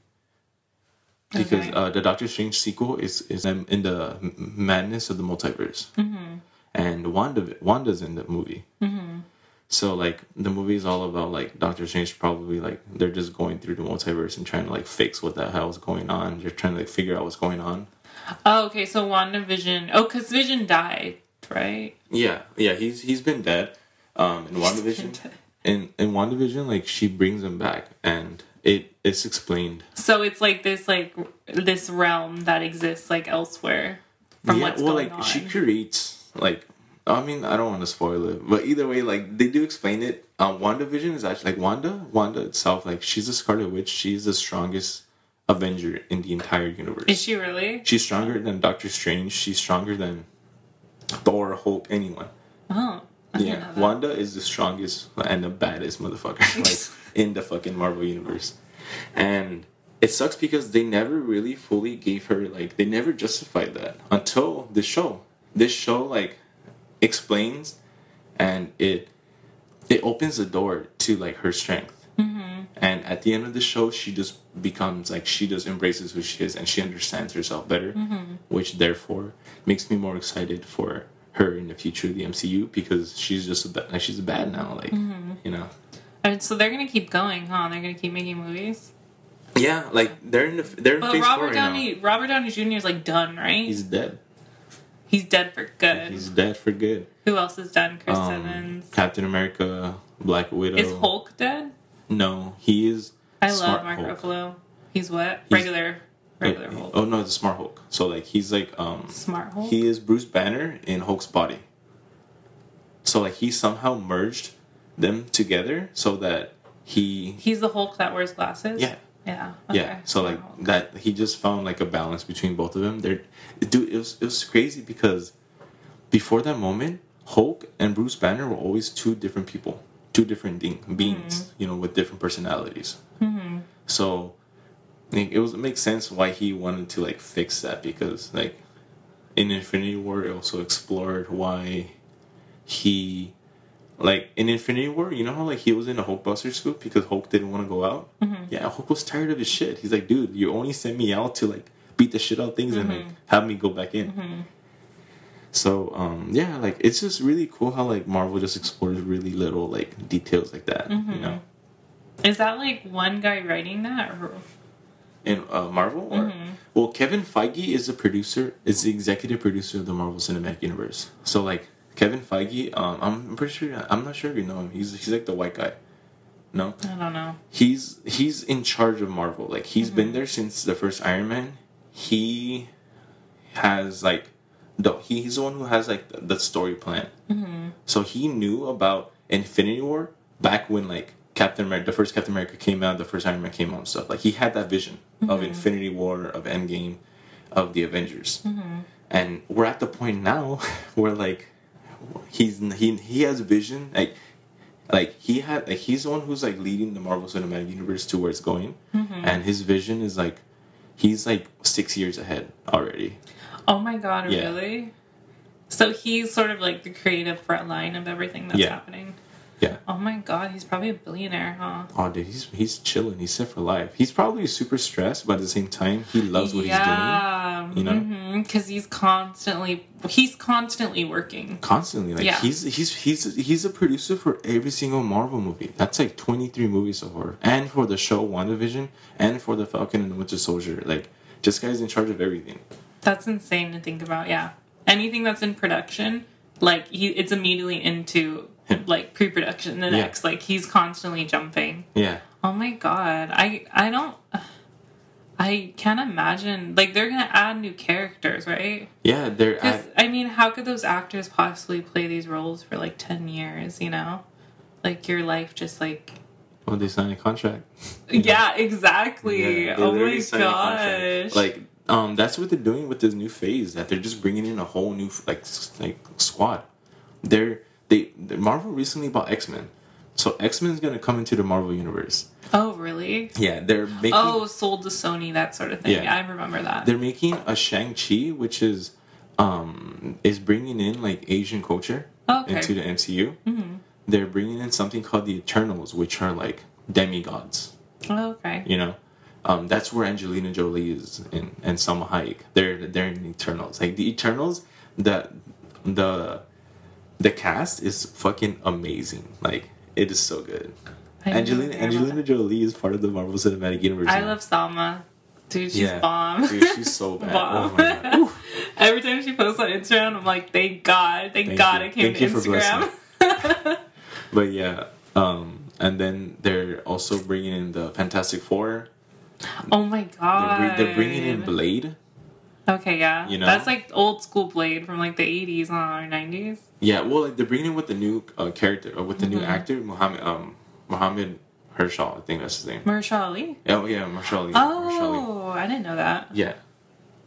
Because okay. uh, the Doctor Strange sequel is is in the madness of the multiverse, mm-hmm. and Wanda Wanda's in the movie. Mm-hmm. So, like, the movie is all about, like, Doctor Strange probably, like, they're just going through the multiverse and trying to, like, fix what the hell is going on. They're trying to, like, figure out what's going on. Oh, okay, so WandaVision... Oh, because Vision died, right? Yeah, yeah, he's he's been dead. Um, in WandaVision, in, in WandaVision, like, she brings him back, and it it's explained. So it's, like, this, like, this realm that exists, like, elsewhere from yeah, what's well, going like, on. She creates, like... I mean, I don't want to spoil it, but either way, like, they do explain it. Um, WandaVision is actually, like, Wanda, Wanda itself, like, she's a Scarlet Witch. She's the strongest Avenger in the entire universe. Is she really? She's stronger than Doctor Strange. She's stronger than Thor, Hulk, anyone. Oh. I yeah. Know that. Wanda is the strongest and the baddest motherfucker, like, in the fucking Marvel universe. And it sucks because they never really fully gave her, like, they never justified that until this show. This show, like... explains, and it it opens the door to like her strength, mm-hmm. and at the end of the show she just becomes like she just embraces who she is and she understands herself better, mm-hmm. which therefore makes me more excited for her in the future of the M C U because she's just a bad, like she's bad now, like mm-hmm. you know. And so they're gonna keep going, huh? They're gonna keep making movies. Yeah, like they're in the they're in phase four right now. Robert Downey Junior is like done, right? He's dead. He's dead for good. He's dead for good. Who else is done? Chris um, Evans. Captain America, Black Widow. Is Hulk dead? No, he is. I love Mark Ruffalo. He's what? He's, regular, regular Hulk. Oh no, it's a Smart Hulk. So like he's like um. Smart Hulk. He is Bruce Banner in Hulk's body. So like he somehow merged them together so that he. He's the Hulk that wears glasses. Yeah. Yeah. Okay. Yeah. So like wow. that, he just found like a balance between both of them. They're, dude, it was it was crazy because before that moment, Hulk and Bruce Banner were always two different people, two different de- beings, mm-hmm. you know, with different personalities. Mm-hmm. So like, it was it makes sense why he wanted to like fix that because like in Infinity War, it also explored why he Like, in Infinity War, you know how, like, he was in a Hulkbuster scoop because Hulk didn't want to go out? Mm-hmm. Yeah, Hulk was tired of his shit. He's like, dude, you only sent me out to, like, beat the shit out of things mm-hmm. and, like, have me go back in. Mm-hmm. So, um, yeah, like, it's just really cool how, like, Marvel just explores really little, like, details like that, mm-hmm. you know? Is that, like, one guy writing that? Or... In uh, Marvel? Or... Mm-hmm. Well, Kevin Feige is the producer, is the executive producer of the Marvel Cinematic Universe. So, like... Kevin Feige, um, I'm pretty sure, I'm not sure if you know him. He's he's like the white guy. No? I don't know. He's he's in charge of Marvel. Like, he's mm-hmm. been there since the first Iron Man. He has, like, the, he's the one who has, like, the, the story plan. Mm-hmm. So he knew about Infinity War back when, like, Captain America, the first Captain America came out, the first Iron Man came out and stuff. Like, he had that vision mm-hmm. of Infinity War, of Endgame, of the Avengers. Mm-hmm. And we're at the point now where, like, He's he he has vision like like he had like, he's the one who's like leading the Marvel Cinematic Universe to where it's going, mm-hmm. and his vision is like he's like six years ahead already. Oh my god! Yeah. Really? So he's sort of like the creative front line of everything that's yeah. happening. Yeah. Oh my god! He's probably a billionaire, huh? Oh dude, he's he's chilling. He's set for life. He's probably super stressed, but at the same time, he loves what yeah. he's doing. You know. Mm-hmm. Because he's constantly he's constantly working constantly like yeah. he's he's he's he's a producer for every single Marvel movie. That's like twenty-three movies so far, and for the show WandaVision, and for the Falcon and the Winter Soldier. Like, this guy's in charge of everything. That's insane to think about. Yeah, anything that's in production, like, he it's immediately into Him. like pre-production the yeah. next. Like, he's constantly jumping. Yeah. Oh my god. I I don't I can't imagine. Like, they're going to add new characters, right? Yeah, they're... I, I mean, how could those actors possibly play these roles for, like, ten years, you know? Like, your life just, like... Well, they signed a contract. Yeah, know? Exactly. Yeah, oh, my gosh. Like, um, that's what they're doing with this new phase, that they're just bringing in a whole new, like, like squad. They're... They, Marvel recently bought X-Men. So X-Men is going to come into the Marvel Universe. Oh, really? Yeah, they're making... Oh, sold to Sony, that sort of thing. Yeah, yeah I remember that. They're making a Shang-Chi, which is um, is bringing in, like, Asian culture okay. into the M C U. Mm-hmm. They're bringing in something called the Eternals, which are, like, demigods. Oh, okay. You know? Um, that's where Angelina Jolie is in, and Salma Hayek. They're, they're in Eternals. Like, the Eternals, the the the cast is fucking amazing. Like... It is so good. I Angelina Angelina Jolie is part of the Marvel Cinematic Universe. I now. love Salma. Dude, she's yeah. bomb. Dude, she's so bad. Bomb. Oh my God. Every time she posts on Instagram, I'm like, thank God. Thank, thank God you. it came thank to Instagram. But yeah. Um, and then they're also bringing in the Fantastic Four. Oh my God. They're, they're bringing in Blade. Okay, yeah. You know? That's like old school Blade from like the eighties, huh? Or nineties. Yeah, well, like, they're bringing in with the new uh, character, or with the mm-hmm. new actor, Muhammad, um, Muhammad Hershal, I think that's his name. Mahershala Ali? Oh, yeah, Mahershala Ali. Oh, Mahershala. I didn't know that. Yeah.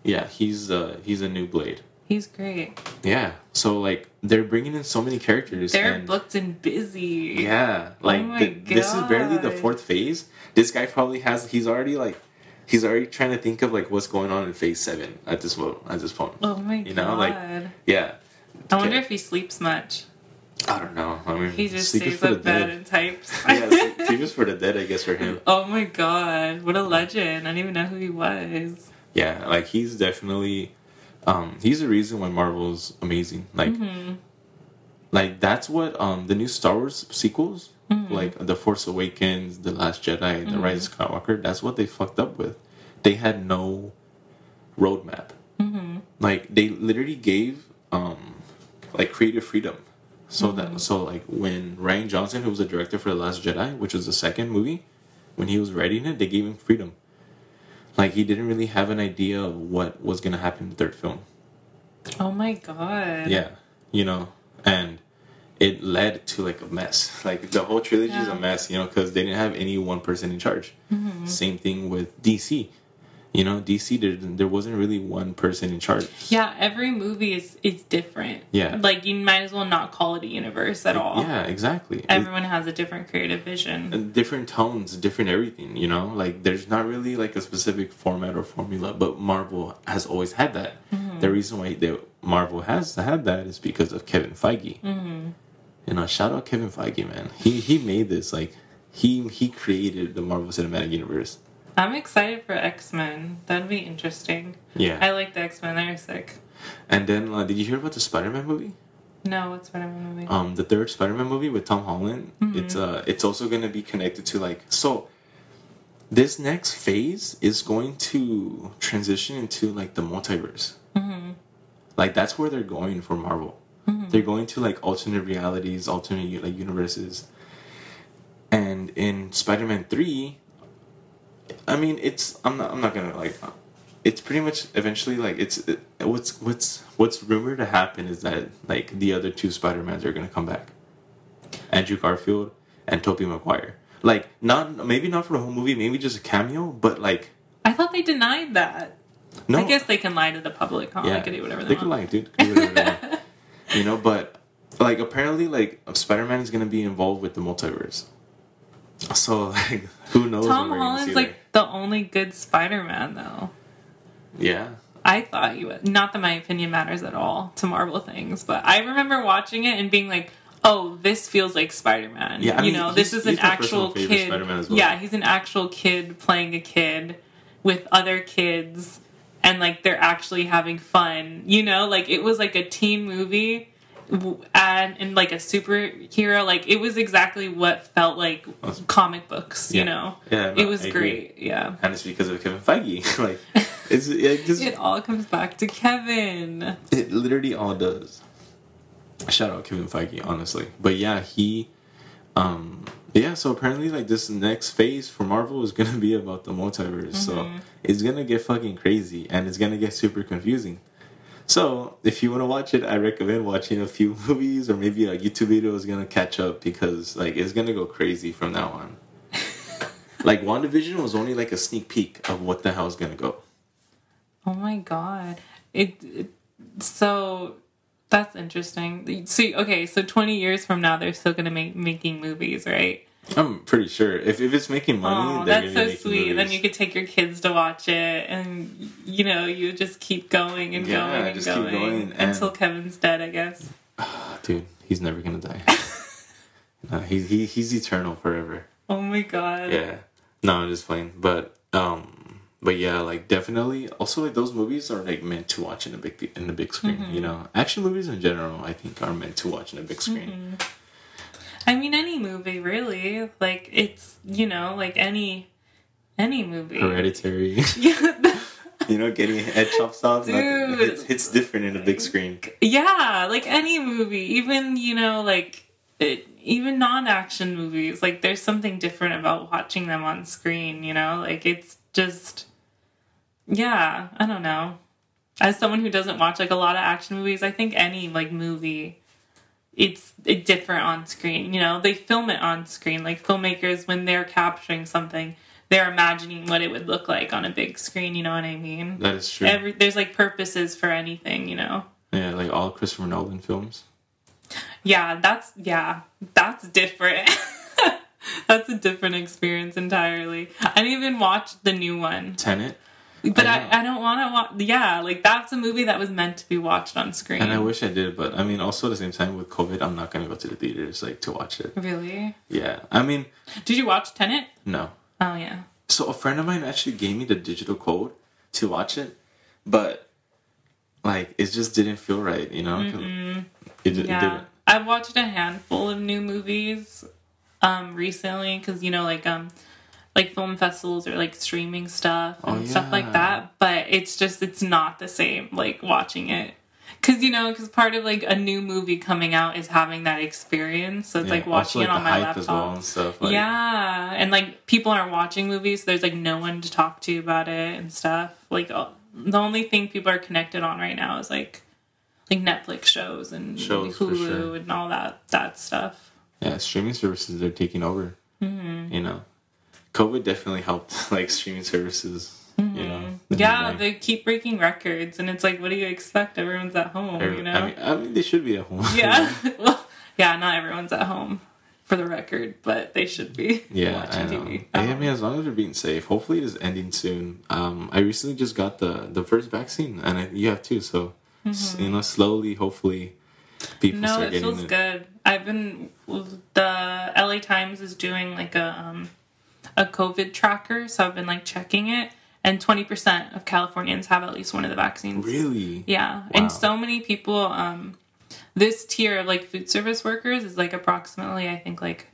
Yeah, he's uh, he's a new Blade. He's great. Yeah, so, like, they're bringing in so many characters. They're and, booked and busy. Yeah, like, oh my the, God. This is barely the fourth phase. This guy probably has, he's already, like, He's already trying to think of, like, what's going on in phase seven at this moment, at this point. Oh, my you God. You know, like, yeah. I wonder okay. if he sleeps much. I don't know. I mean, he just stays up bed and types. Yeah, sleep is for the dead, I guess, for him. Oh, my God. What a legend. I didn't even know who he was. Yeah, like, he's definitely, um, he's the reason why Marvel's amazing. Like, mm-hmm. like that's what, um, the new Star Wars sequels... Mm-hmm. Like, The Force Awakens, The Last Jedi, mm-hmm. The Rise of Skywalker, that's what they fucked up with. They had no roadmap. Mm-hmm. Like, they literally gave, um, like, creative freedom. So, mm-hmm. that so like, when Rian Johnson, who was the director for The Last Jedi, which was the second movie, when he was writing it, they gave him freedom. Like, he didn't really have an idea of what was going to happen in the third film. Oh, my God. Yeah. You know, and... it led to, like, a mess. Like, the whole trilogy yeah. is a mess, you know, because they didn't have any one person in charge. Mm-hmm. Same thing with D C. You know, D C, there, there wasn't really one person in charge. Yeah, every movie is, is different. Yeah. Like, you might as well not call it a universe at all. Yeah, exactly. Everyone it, has a different creative vision. Different tones, different everything, you know? Like, there's not really, like, a specific format or formula, but Marvel has always had that. Mm-hmm. The reason why they, Marvel has had that is because of Kevin Feige. Mm-hmm. you know, shout out Kevin Feige, man. He he made this, like, he he created the Marvel Cinematic Universe. I'm excited for X-Men. That'd be interesting. Yeah. I like the X-Men. They're sick. And then, uh, did you hear about the Spider-Man movie? No, what Spider-Man movie? Um, the third Spider-Man movie with Tom Holland. Mm-hmm. It's uh, it's also going to be connected to, like, so this next phase is going to transition into, like, the multiverse. Mm-hmm. Like, that's where they're going for Marvel. Mm-hmm. They're going to, like, alternate realities, alternate, like, universes. And in Spider-Man three, I mean, it's, I'm not, I'm not going to, like, it's pretty much eventually, like, it's, it, what's, what's, what's rumored to happen is that, like, the other two Spider-Mans are going to come back. Andrew Garfield and Tobey Maguire. Like, not, maybe not for the whole movie, maybe just a cameo, but, like... I thought they denied that. No. I guess they can lie to the public, huh? Yeah, they can do whatever they, they want. They can lie, dude. They can do whatever they want. You know, but, like, apparently, like, Spider-Man is going to be involved with the multiverse. So, like, who knows? Tom Holland's, like, the only good Spider-Man, though. Yeah. I thought he was. Not that my opinion matters at all to Marvel things, but I remember watching it and being like, oh, this feels like Spider-Man. Yeah, I mean, you know, this is an actual kid. Well. Yeah, he's an actual kid playing a kid with other kids, and, like, they're actually having fun. You know, like, it was like a teen movie and, and like a superhero. Like, it was exactly what felt like comic books. Yeah. You know, yeah, no, it was I great. Agree. Yeah, and it's because of Kevin Feige. like, it's it, just, it all comes back to Kevin. It literally all does. Shout out Kevin Feige, honestly. But yeah, he... Um, yeah, so apparently, like, this next phase for Marvel is going to be about the multiverse. Mm-hmm. So it's going to get fucking crazy, and it's going to get super confusing. So if you want to watch it, I recommend watching a few movies, or maybe a YouTube video is going to catch up, because, like, it's going to go crazy from now on. Like, WandaVision was only, like, a sneak peek of what the hell is going to go. Oh, my God. It, it so... That's interesting. See, okay, so twenty years from now, they're still going to be making movies, right? I'm pretty sure. If if it's making money, oh, they're going to be making movies. That's so sweet. Then you could take your kids to watch it, and, you know, you just keep going and yeah, going and just going, keep going and... until Kevin's dead, I guess. Dude, he's never going to die. no, he, he, he's eternal forever. Oh, my God. Yeah. No, I'm just playing. But, um, but yeah, like, definitely. Also, like, those movies are, like, meant to watch in a big in the big screen. Mm-hmm. You know, action movies in general, I think, are meant to watch in a big screen. Mm-hmm. I mean, any movie, really. Like, it's, you know, like any any movie. Hereditary. Yeah. You know, getting head chopped off. Dude, nothing. It's, it's different in a big screen. Yeah, like any movie, even, you know, like it, even non-action movies. Like, there's something different about watching them on screen. You know, like it's just. Yeah, I don't know. As someone who doesn't watch, like, a lot of action movies, I think any, like, movie, it's different on screen. You know, they film it on screen. Like, filmmakers, when they're capturing something, they're imagining what it would look like on a big screen. You know what I mean? That is true. Every, there's, like, purposes for anything, you know? Yeah, like all Christopher Nolan films. Yeah, that's, yeah, that's different. That's a different experience entirely. I didn't even watch the new one. Tenet? But I, I, I don't want to watch... Yeah, like, that's a movie that was meant to be watched on screen. And I wish I did, but, I mean, also at the same time, with COVID, I'm not going to go to the theaters, like, to watch it. Really? Yeah. I mean... Did you watch Tenet? No. Oh, yeah. So, a friend of mine actually gave me the digital code to watch it, but, like, it just didn't feel right, you know? Mm-hmm. It, it yeah. didn't. I've watched a handful of new movies um, recently, because, you know, like... um. like film festivals or like streaming stuff and oh, yeah. stuff like that, but it's just it's not the same like watching it, because you know because part of like a new movie coming out is having that experience, so it's yeah, like watching also, like, it on my laptop as well and stuff, like... yeah and like people aren't watching movies, so there's like no one to talk to about it and stuff. Like oh, the only thing people are connected on right now is like like Netflix shows and shows, Hulu sure. and all that that stuff. Yeah, streaming services are taking over. Mm-hmm. You know, COVID definitely helped, like, streaming services, mm-hmm. you know? Yeah, like, they keep breaking records, and it's like, what do you expect? Everyone's at home, every, you know? I mean, I mean, they should be at home. Yeah, well, yeah, not everyone's at home, for the record, but they should be yeah, watching I know. T V. I, I mean, as long as we're being safe, hopefully it is ending soon. Um, I recently just got the, the first vaccine, and I, you have too, so, mm-hmm. you know, slowly, hopefully, people no, start getting No, it feels it. good. I've been, the L A Times is doing like a um, a COVID tracker, so I've been like checking it, and twenty percent of Californians have at least one of the vaccines. Really? Yeah. Wow. And so many people, um, this tier of like food service workers is like approximately, I think like,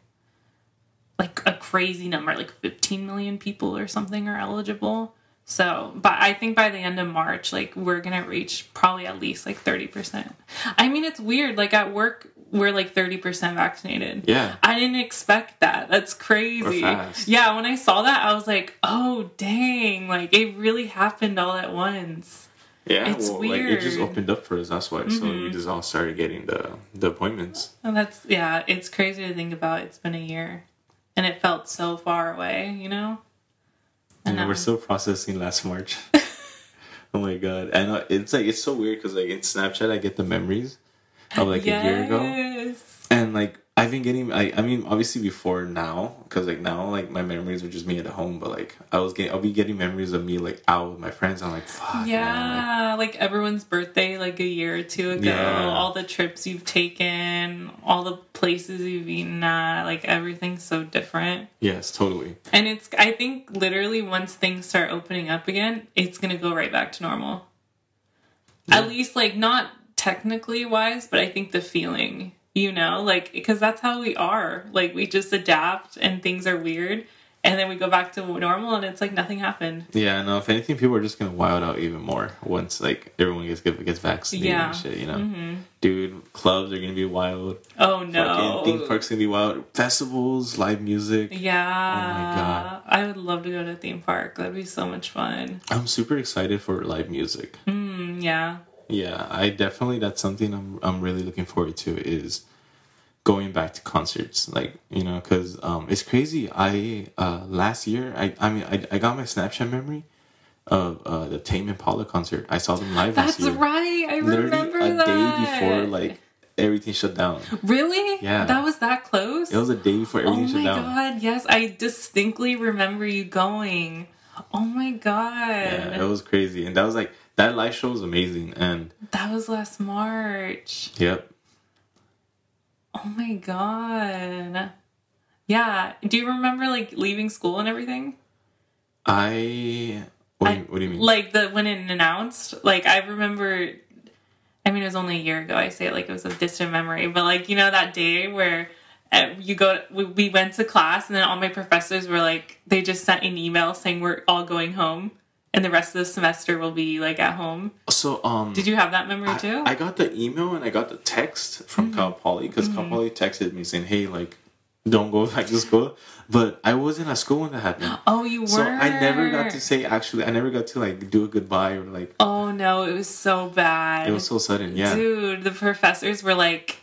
like a crazy number, like fifteen million people or something are eligible. So, but I think by the end of March, like, we're going to reach probably at least, like, thirty percent. I mean, it's weird. Like, at work, we're, like, thirty percent vaccinated. Yeah. I didn't expect that. That's crazy. We're fast. Yeah, when I saw that, I was like, oh, dang. Like, it really happened all at once. Yeah. It's well, weird. Like, it just opened up for us. That's why. Mm-hmm. So we just all started getting the, the appointments. And that's, yeah, it's crazy to think about. It's been a year. And it felt so far away, you know? And yeah, we're still processing last March. Oh my god! And it's like it's so weird because like in Snapchat I get the memories of like yes. a year ago, and like I've been getting. I I mean obviously before now because like now like my memories were just me at home, but like I was getting I'll be getting memories of me like out with my friends. I'm like fuck. Yeah, man. Like everyone's birthday like a year or two ago. Yeah. All the trips you've taken, all the places you've eaten at, like everything's so different. Yes, totally. And it's, I think literally once things start opening up again, it's gonna go right back to normal. Yeah. At least like not technically wise, but I think the feeling, you know, like because that's how we are. Like we just adapt and things are weird and then we go back to normal and it's like nothing happened. Yeah, no, if anything people are just gonna wild out even more once like everyone gets gets vaccinated yeah. and shit, you know. Mm-hmm. Dude, clubs are gonna be wild. Oh no. Fucking theme parks are gonna be wild. Festivals, live music. Yeah. Oh my god. I would love to go to a theme park. That'd be so much fun. I'm super excited for live music. Mm, yeah. Yeah, I definitely that's something I'm I'm really looking forward to is going back to concerts, like, you know, because um, it's crazy. I uh, last year, I I mean, I, I got my Snapchat memory of uh, the Tame Impala concert. I saw them live last year. That's right. I Literally remember a that. a day before, like, everything shut down. Really? Yeah. That was that close? It was a day before everything oh shut down. Oh, my God. Yes, I distinctly remember you going. Oh, my God. Yeah, it was crazy. And that was, like, that live show was amazing. And that was last March. Yep. Oh my god. Yeah. Do you remember like leaving school and everything? I what, I, what do you mean? Like the when it announced, like I remember, I mean it was only a year ago. I say it like it was a distant memory, but like you know that day where you go we, we went to class and then all my professors were like they just sent an email saying we're all going home. And the rest of the semester will be, like, at home. So, um... Did you have that memory, I, too? I got the email and I got the text from mm-hmm. Cal Poly. Because mm-hmm. Cal Poly texted me saying, hey, like, don't go back to school. But I wasn't at school when that happened. Oh, you were? So I never got to say, actually, I never got to, like, do a goodbye or, like... Oh, no, it was so bad. It was so sudden, yeah. Dude, the professors were, like...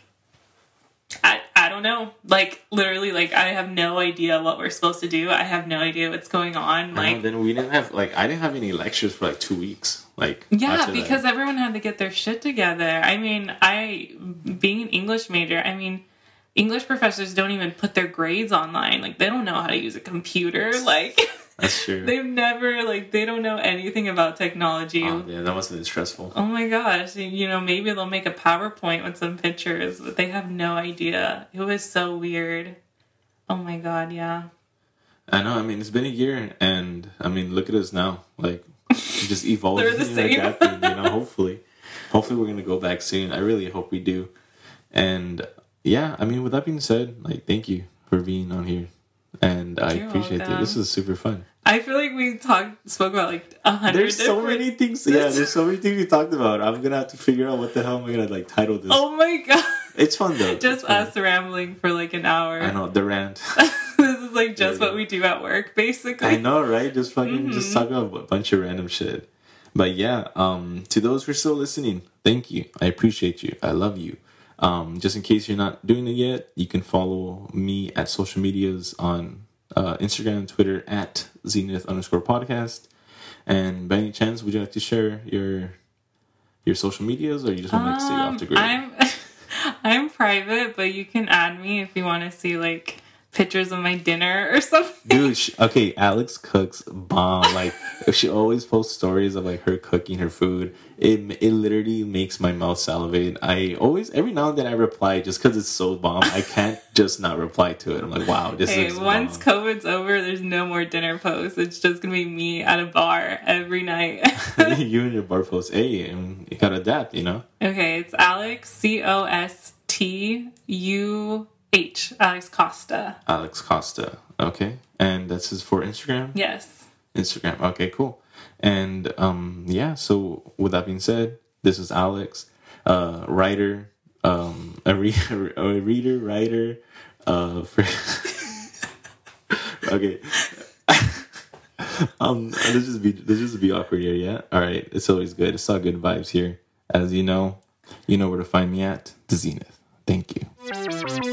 I, I don't know. Like, literally, like, I have no idea what we're supposed to do. I have no idea what's going on. Like, and then we didn't have, like, I didn't have any lectures for, like, two weeks. Like, yeah, because that. everyone had to get their shit together. I mean, I, being an English major, I mean, English professors don't even put their grades online. Like, they don't know how to use a computer. Like, that's true. They've never, like, they don't know anything about technology. Oh, yeah, that must have been stressful. Oh, my gosh. You know, maybe they'll make a PowerPoint with some pictures, but they have no idea. It was so weird. Oh, my God, yeah. I know. I mean, it's been a year, and, I mean, look at us now. Like, just evolving. They're the same. Like that thing, you know, hopefully. Hopefully we're going to go back soon. I really hope we do. And, yeah, I mean, with that being said, like, thank you for being on here. And I You're appreciate welcome. it. This is super fun. I feel like we talked, spoke about like a hundred. There's so different... many things. Yeah, there's so many things we talked about. I'm gonna have to figure out what the hell am I gonna like title this. Oh my god, it's fun though. Just fun. us rambling for like an hour. I know the rant. This is like just yeah, what we do at work, basically. I know, right? Just fucking, mm-hmm. just talk about a bunch of random shit. But yeah, um, to those who are still listening, thank you. I appreciate you. I love you. Um, just in case you're not doing it yet, you can follow me at social medias on uh, Instagram and Twitter at Zenith underscore podcast. And by any chance, would you like to share your your social medias, or you just want um, to stay off the grid? I'm I'm private, but you can add me if you want to see like pictures of my dinner or something. Dude, she, okay, Alex cooks bomb. Like, she always posts stories of, like, her cooking her food. It it literally makes my mouth salivate. I always, every now and then I reply just because it's so bomb. I can't just not reply to it. I'm like, wow, this hey, is once bomb. COVID's over, there's no more dinner posts. It's just going to be me at a bar every night. You and your bar posts. Hey, you got to adapt, you know? Okay, it's Alex, C O S T U... H, Alex Costa. Alex Costa. Okay. And this is for Instagram? Yes. Instagram. Okay, cool. And um, yeah, so with that being said, this is Alex, uh, writer, um, a, re- a reader, writer. Uh, for okay. um, let's just be let's just be awkward here, yeah? All right. It's always good. It's all good vibes here. As you know, you know where to find me at The Zenith. Thank you.